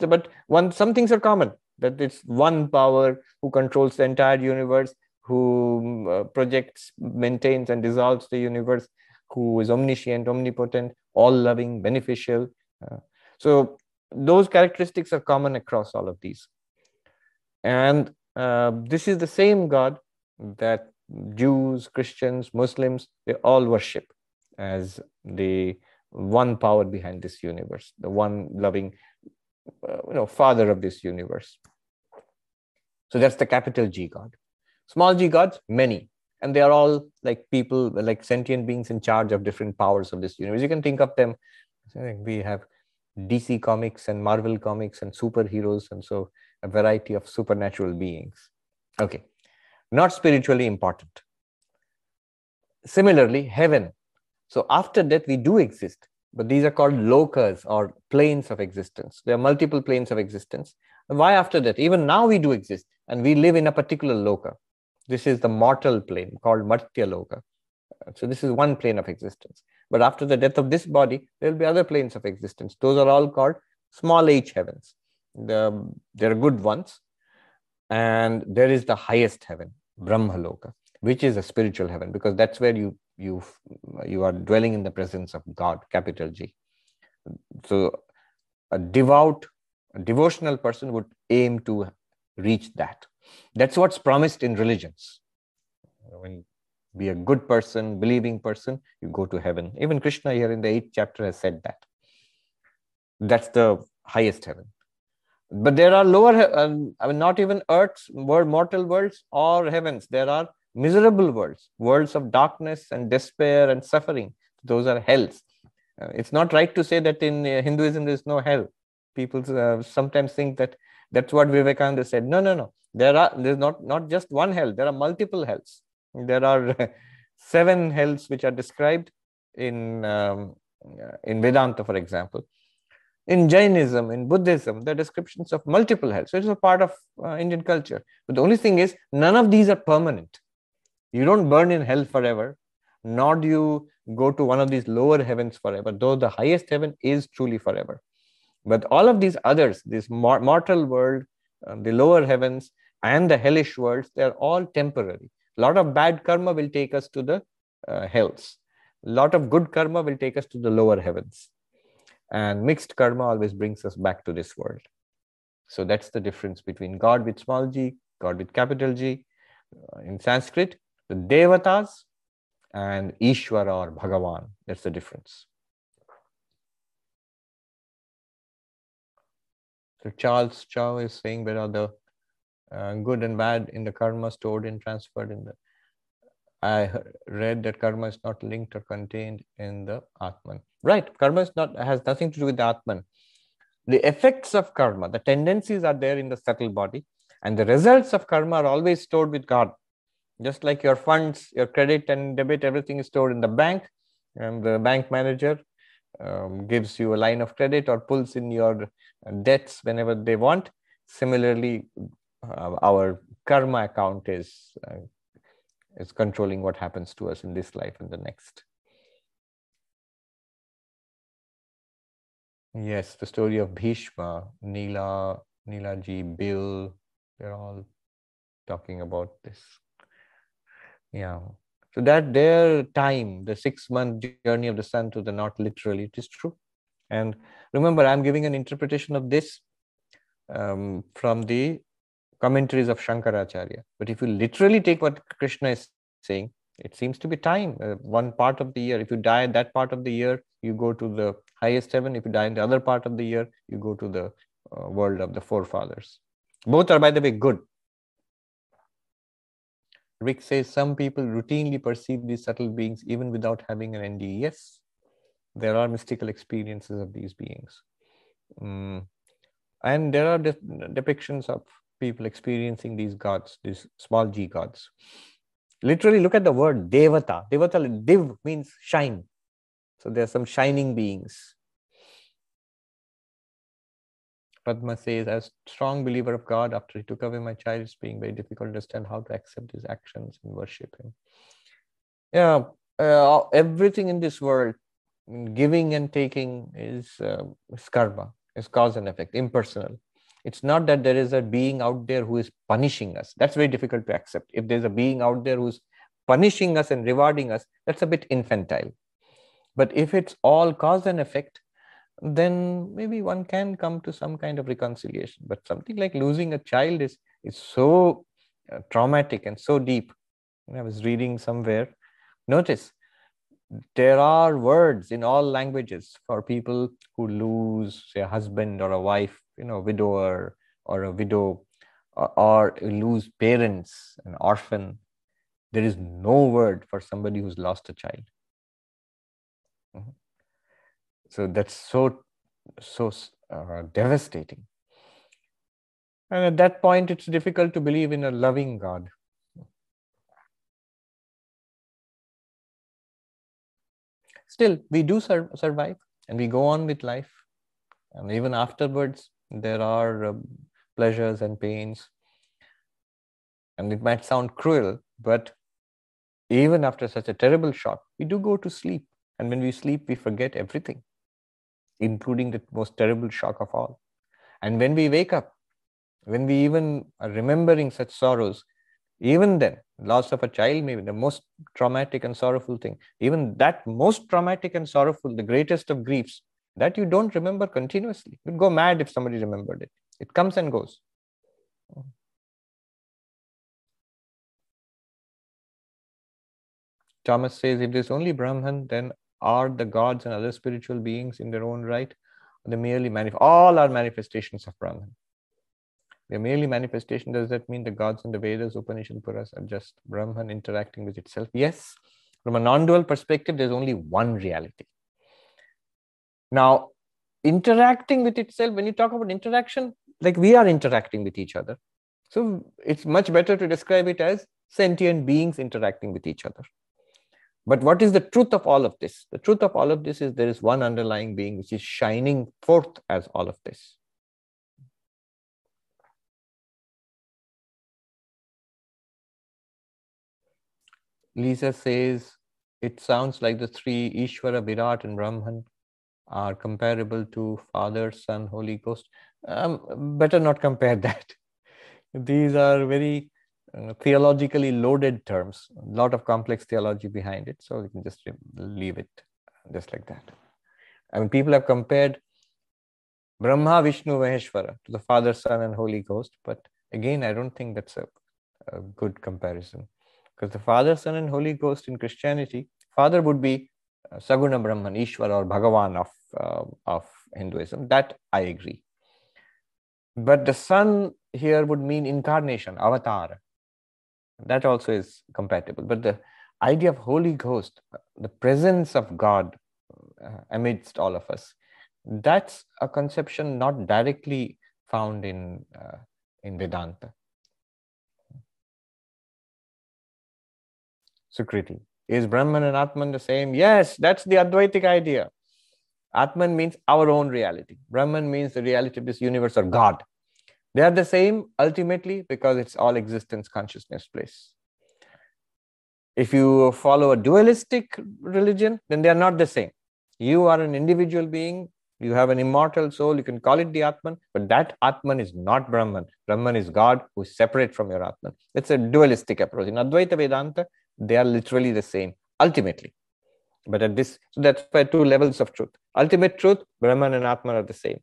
But some things are common, that it's one power who controls the entire universe, who projects, maintains and dissolves the universe, who is omniscient, omnipotent, all-loving, beneficial. So those characteristics are common across all of these. And this is the same God that Jews, Christians, Muslims, they all worship as the one power behind this universe, the one loving father of this universe. So that's the capital G God. Small g gods, many. And they are all like people, like sentient beings in charge of different powers of this universe. You can think of them. We have DC comics and Marvel comics and superheroes, and so a variety of supernatural beings. Okay. Not spiritually important. Similarly, heaven. So after death, we do exist. But these are called lokas or planes of existence. There are multiple planes of existence. Why after death? Even now we do exist. And we live in a particular loka. This is the mortal plane called Martya Loka. So this is one plane of existence. But after the death of this body, there will be other planes of existence. Those are all called small h heavens. There are good ones. And there is the highest heaven, Brahma Loka, which is a spiritual heaven, because that's where you are dwelling in the presence of God, capital G. So a devotional person would aim to reach that. That's what's promised in religions. When be a good person, believing person, you go to heaven. Even Krishna here in the 8th chapter has said that. That's the highest heaven. But there are lower, not even earths, mortal worlds or heavens. There are miserable worlds, worlds of darkness and despair and suffering. Those are hells. It's not right to say that in Hinduism there's no hell. People sometimes think that that's what Vivekananda said. No. There's not just one hell. There are multiple hells. There are 7 hells which are described in Vedanta, for example. In Jainism, in Buddhism, there are descriptions of multiple hells. So it's a part of Indian culture. But the only thing is, none of these are permanent. You don't burn in hell forever, nor do you go to one of these lower heavens forever, though the highest heaven is truly forever. But all of these others, this mortal world, the lower heavens and the hellish worlds, they are all temporary. A lot of bad karma will take us to the hells. A lot of good karma will take us to the lower heavens. And mixed karma always brings us back to this world. So that's the difference between God with small g, God with capital G. In Sanskrit, the Devatas and Ishvara or Bhagavan. That's the difference. So Charles Chow is saying there are the good and bad in the karma stored and transferred in the... I read that karma is not linked or contained in the Atman. Right, karma has nothing to do with the Atman. The effects of karma, the tendencies are there in the subtle body, and the results of karma are always stored with God. Just like your funds, your credit and debit, everything is stored in the bank, and the bank manager gives you a line of credit or pulls in your debts whenever they want. Similarly, our karma account is controlling what happens to us in this life and the next. Yes, the story of Bhishma, Neelaji, Bill, they're all talking about this. Yeah. So that their time, the 6-month journey of the sun to the north, literally, it is true. And remember, I'm giving an interpretation of this from the commentaries of Shankaracharya. But if you literally take what Krishna is saying, it seems to be time. One part of the year, if you die that part of the year, you go to the highest heaven. If you die in the other part of the year, you go to the world of the forefathers. Both are, by the way, good. Rick says some people routinely perceive these subtle beings even without having an NDE. Yes, there are mystical experiences of these beings. And there are depictions of people experiencing these gods, these small g gods. Literally look at the word Devata. Devata, div means shine. So there are some shining beings. Padma says, as a strong believer of God, after he took away my child, it's being very difficult to understand how to accept his actions and worship him. Yeah, everything in this world, giving and taking is karma, is cause and effect, impersonal. It's not that there is a being out there who is punishing us. That's very difficult to accept. If there's a being out there who's punishing us and rewarding us, that's a bit infantile. But if it's all cause and effect, then maybe one can come to some kind of reconciliation. But something like losing a child is so traumatic and so deep. And I was reading somewhere. Notice, there are words in all languages for people who lose, say, a husband or a wife, you know, widower or a widow, or lose parents, an orphan. There is no word for somebody who's lost a child. Mm-hmm. So that's so devastating. And at that point, it's difficult to believe in a loving God. Still, we do survive and we go on with life. And even afterwards, there are pleasures and pains. And it might sound cruel, but even after such a terrible shock, we do go to sleep. And when we sleep, we forget everything, including the most terrible shock of all. And when we wake up, when we even are remembering such sorrows, even then, loss of a child may be the most traumatic and sorrowful thing. Even that most traumatic and sorrowful, the greatest of griefs, that you don't remember continuously. You'd go mad if somebody remembered it. It comes and goes. Thomas says, if there's only Brahman, then are the gods and other spiritual beings in their own right? They merely all are manifestations of Brahman. They're merely manifestations. Does that mean the gods and the Vedas, Upanishad, Puras are just Brahman interacting with itself? Yes. From a non-dual perspective, there's only one reality. Now, interacting with itself, when you talk about interaction, like we are interacting with each other. So it's much better to describe it as sentient beings interacting with each other. But what is the truth of all of this? The truth of all of this is there is one underlying being which is shining forth as all of this. Lisa says, it sounds like the three, Ishvara, Virat and Brahman, are comparable to Father, Son, Holy Ghost. Better not compare that. These are very theologically loaded terms, a lot of complex theology behind it. So we can just leave it just like that. I mean, people have compared Brahma, Vishnu, Maheshwara to the Father, Son, and Holy Ghost. But again, I don't think that's a good comparison, because the Father, Son, and Holy Ghost in Christianity, Father would be Saguna Brahman, Ishwar or Bhagavan of Hinduism. That I agree. But the Son here would mean incarnation, avatar. That also is compatible. But the idea of Holy Ghost, the presence of God amidst all of us, that's a conception not directly found in Vedanta. Sukriti, is Brahman and Atman the same? Yes, that's the Advaitic idea. Atman means our own reality. Brahman means the reality of this universe or God. They are the same ultimately because it's all existence, consciousness, place. If you follow a dualistic religion, then they are not the same. You are an individual being. You have an immortal soul. You can call it the Atman, but that Atman is not Brahman. Brahman is God who is separate from your Atman. It's a dualistic approach. In Advaita Vedanta, they are literally the same ultimately. But at this, so that's why two levels of truth. Ultimate truth, Brahman and Atman are the same.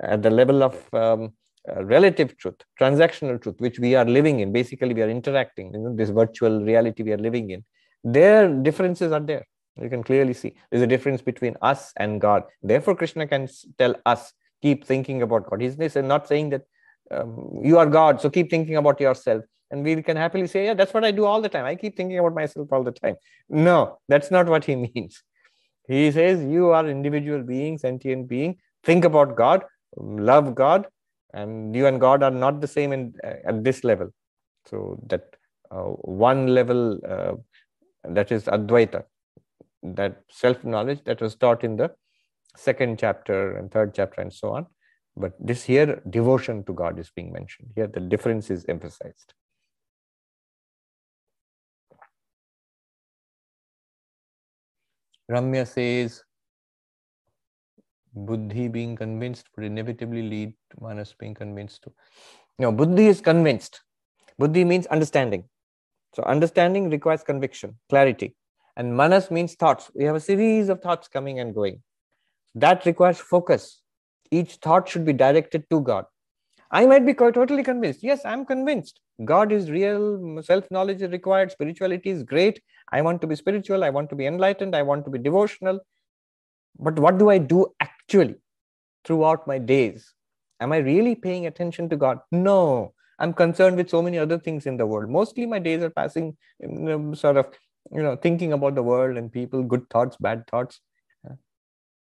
At the level of relative truth, transactional truth, which we are living in, basically we are interacting, this virtual reality we are living in, their differences are there. You can clearly see there's a difference between us and God. Therefore, Krishna can tell us, keep thinking about God. He's not saying that you are God, so keep thinking about yourself. And we can happily say, yeah, that's what I do all the time. I keep thinking about myself all the time. No, that's not what he means. He says, you are individual being, sentient being. Think about God, love God, and you and God are not the same in, at this level. So that one level, that is Advaita, that self-knowledge that was taught in the second chapter and third chapter and so on. But this here, devotion to God is being mentioned. Here, the difference is emphasized. Ramya says, Buddhi being convinced would inevitably lead to Manas being convinced too. No, Buddhi is convinced. Buddhi means understanding. So understanding requires conviction, clarity. And Manas means thoughts. We have a series of thoughts coming and going. That requires focus. Each thought should be directed to God. I might be totally convinced. Yes, I'm convinced. God is real. Self-knowledge is required. Spirituality is great. I want to be spiritual. I want to be enlightened. I want to be devotional. But what do I do actually throughout my days? Am I really paying attention to God? No. I'm concerned with so many other things in the world. Mostly my days are passing sort of, you know, thinking about the world and people, good thoughts, bad thoughts.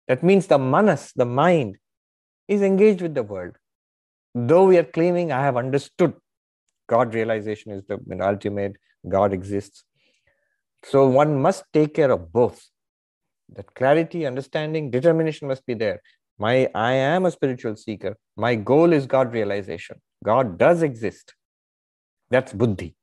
That means the manas, the mind, is engaged with the world. Though we are claiming, I have understood. God realization is the ultimate, God exists. So one must take care of both. That clarity, understanding, determination must be there. I am a spiritual seeker. My goal is God realization. God does exist. That's Buddhi.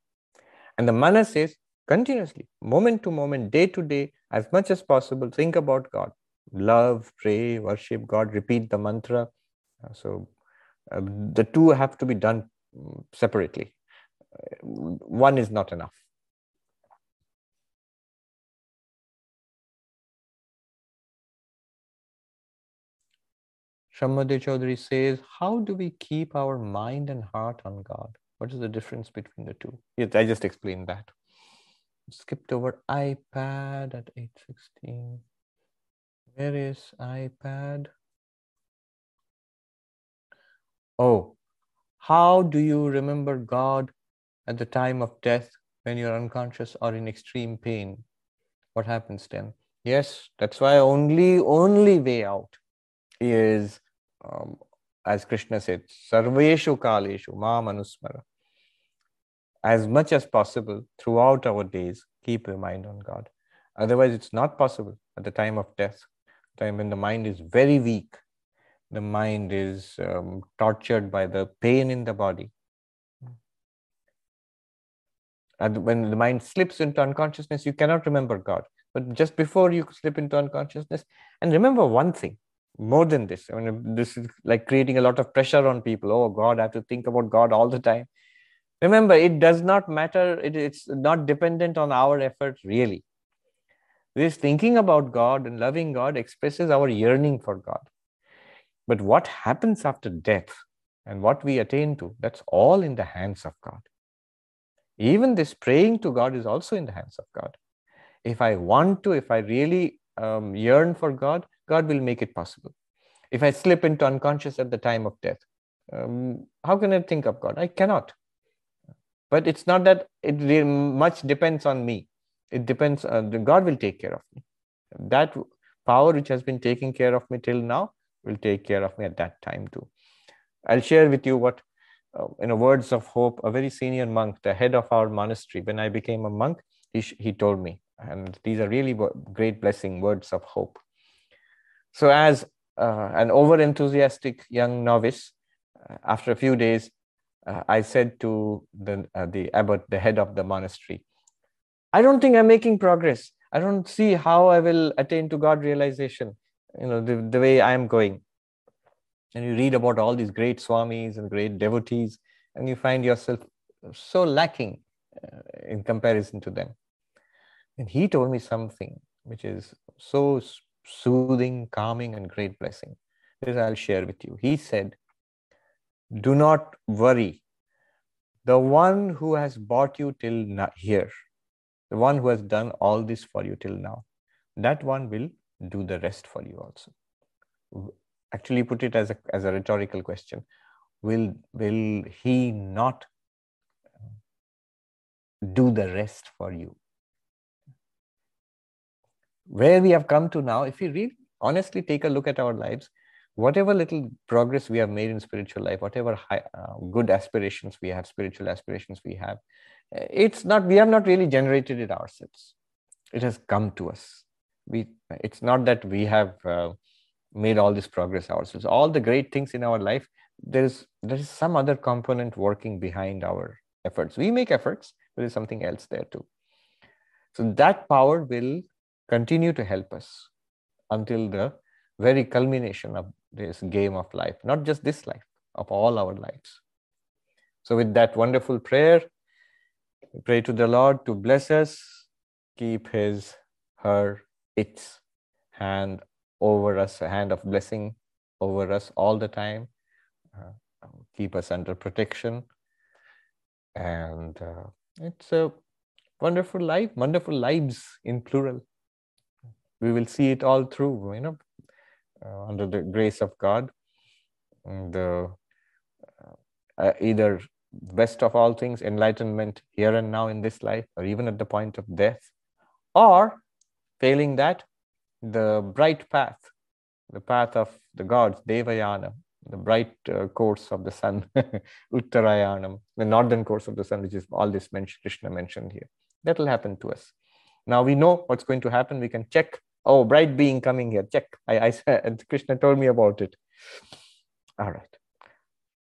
And the Manas says, continuously, moment to moment, day to day, as much as possible, think about God. Love, pray, worship God, repeat the mantra. So the two have to be done separately. One is not enough. Shambhade Chaudhary says, how do we keep our mind and heart on God? What is the difference between the two? Yes, I just explained that. Skipped over iPad at 8:16. Where is iPad? Oh, how do you remember God at the time of death when you're unconscious or in extreme pain? What happens then? Yes, that's why only way out is, as Krishna said, Sarveshu Kaleshu Ma Manusmara. As much as possible throughout our days, keep your mind on God. Otherwise, it's not possible at the time of death. Time when the mind is very weak, the mind is tortured by the pain in the body. And when the mind slips into unconsciousness, you cannot remember God. But just before you slip into unconsciousness, and remember one thing, more than this. I mean, this is like creating a lot of pressure on people. Oh God, I have to think about God all the time. Remember, it does not matter. It's not dependent on our effort, really. This thinking about God and loving God expresses our yearning for God. But what happens after death and what we attain to, that's all in the hands of God. Even this praying to God is also in the hands of God. If I want to, if I really yearn for God, God will make it possible. If I slip into unconscious at the time of death, how can I think of God? I cannot. But it's not that it really much depends on me. It depends, God will take care of me. That power which has been taking care of me till now will take care of me at that time too. I'll share with you what, in a words of hope, a very senior monk, the head of our monastery, when I became a monk, he told me, and these are really great blessing, words of hope. So as an over-enthusiastic young novice, after a few days, I said to the abbot, the head of the monastery, I don't think I'm making progress. I don't see how I will attain to God realization, you know, the way I am going. And you read about all these great swamis and great devotees, and you find yourself so lacking in comparison to them. And he told me something which is so soothing, calming, and great blessing. This I'll share with you. He said, do not worry. The one who has brought you till here, the one who has done all this for you till now, that one will do the rest for you also. Actually put it as a rhetorical question. Will he not do the rest for you. Where we have come to now, if we really honestly take a look at our lives, whatever little progress we have made in spiritual life, whatever high, good aspirations we have, spiritual aspirations we have, it's not, we have not really generated it ourselves. It has come to us. It's not that we have made all this progress ourselves. All the great things in our life, there is some other component working behind our efforts. We make efforts, but there's something else there too. So that power will continue to help us until the very culmination of this game of life, not just this life, of all our lives. So with that wonderful prayer, we pray to the Lord to bless us, keep his, her, its hand over us, a hand of blessing over us all the time. Keep us under protection. And it's a wonderful life, wonderful lives in plural. We will see it all through, you know, under the grace of God. Either best of all things, enlightenment here and now in this life, or even at the point of death, or failing that, the bright path, the path of the gods, Devayana, the bright course of the sun, Uttarayanam, the northern course of the sun, which is all this Krishna mentioned here. That will happen to us. Now we know what's going to happen. We can check. Oh, bright being coming here. Check. I said, Krishna told me about it. All right.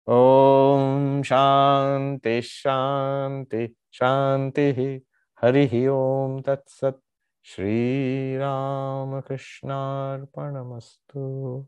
Om Shanti Shanti Shanti Harihi Om Tat Sat Shri Ramakrishna Arpanamastu.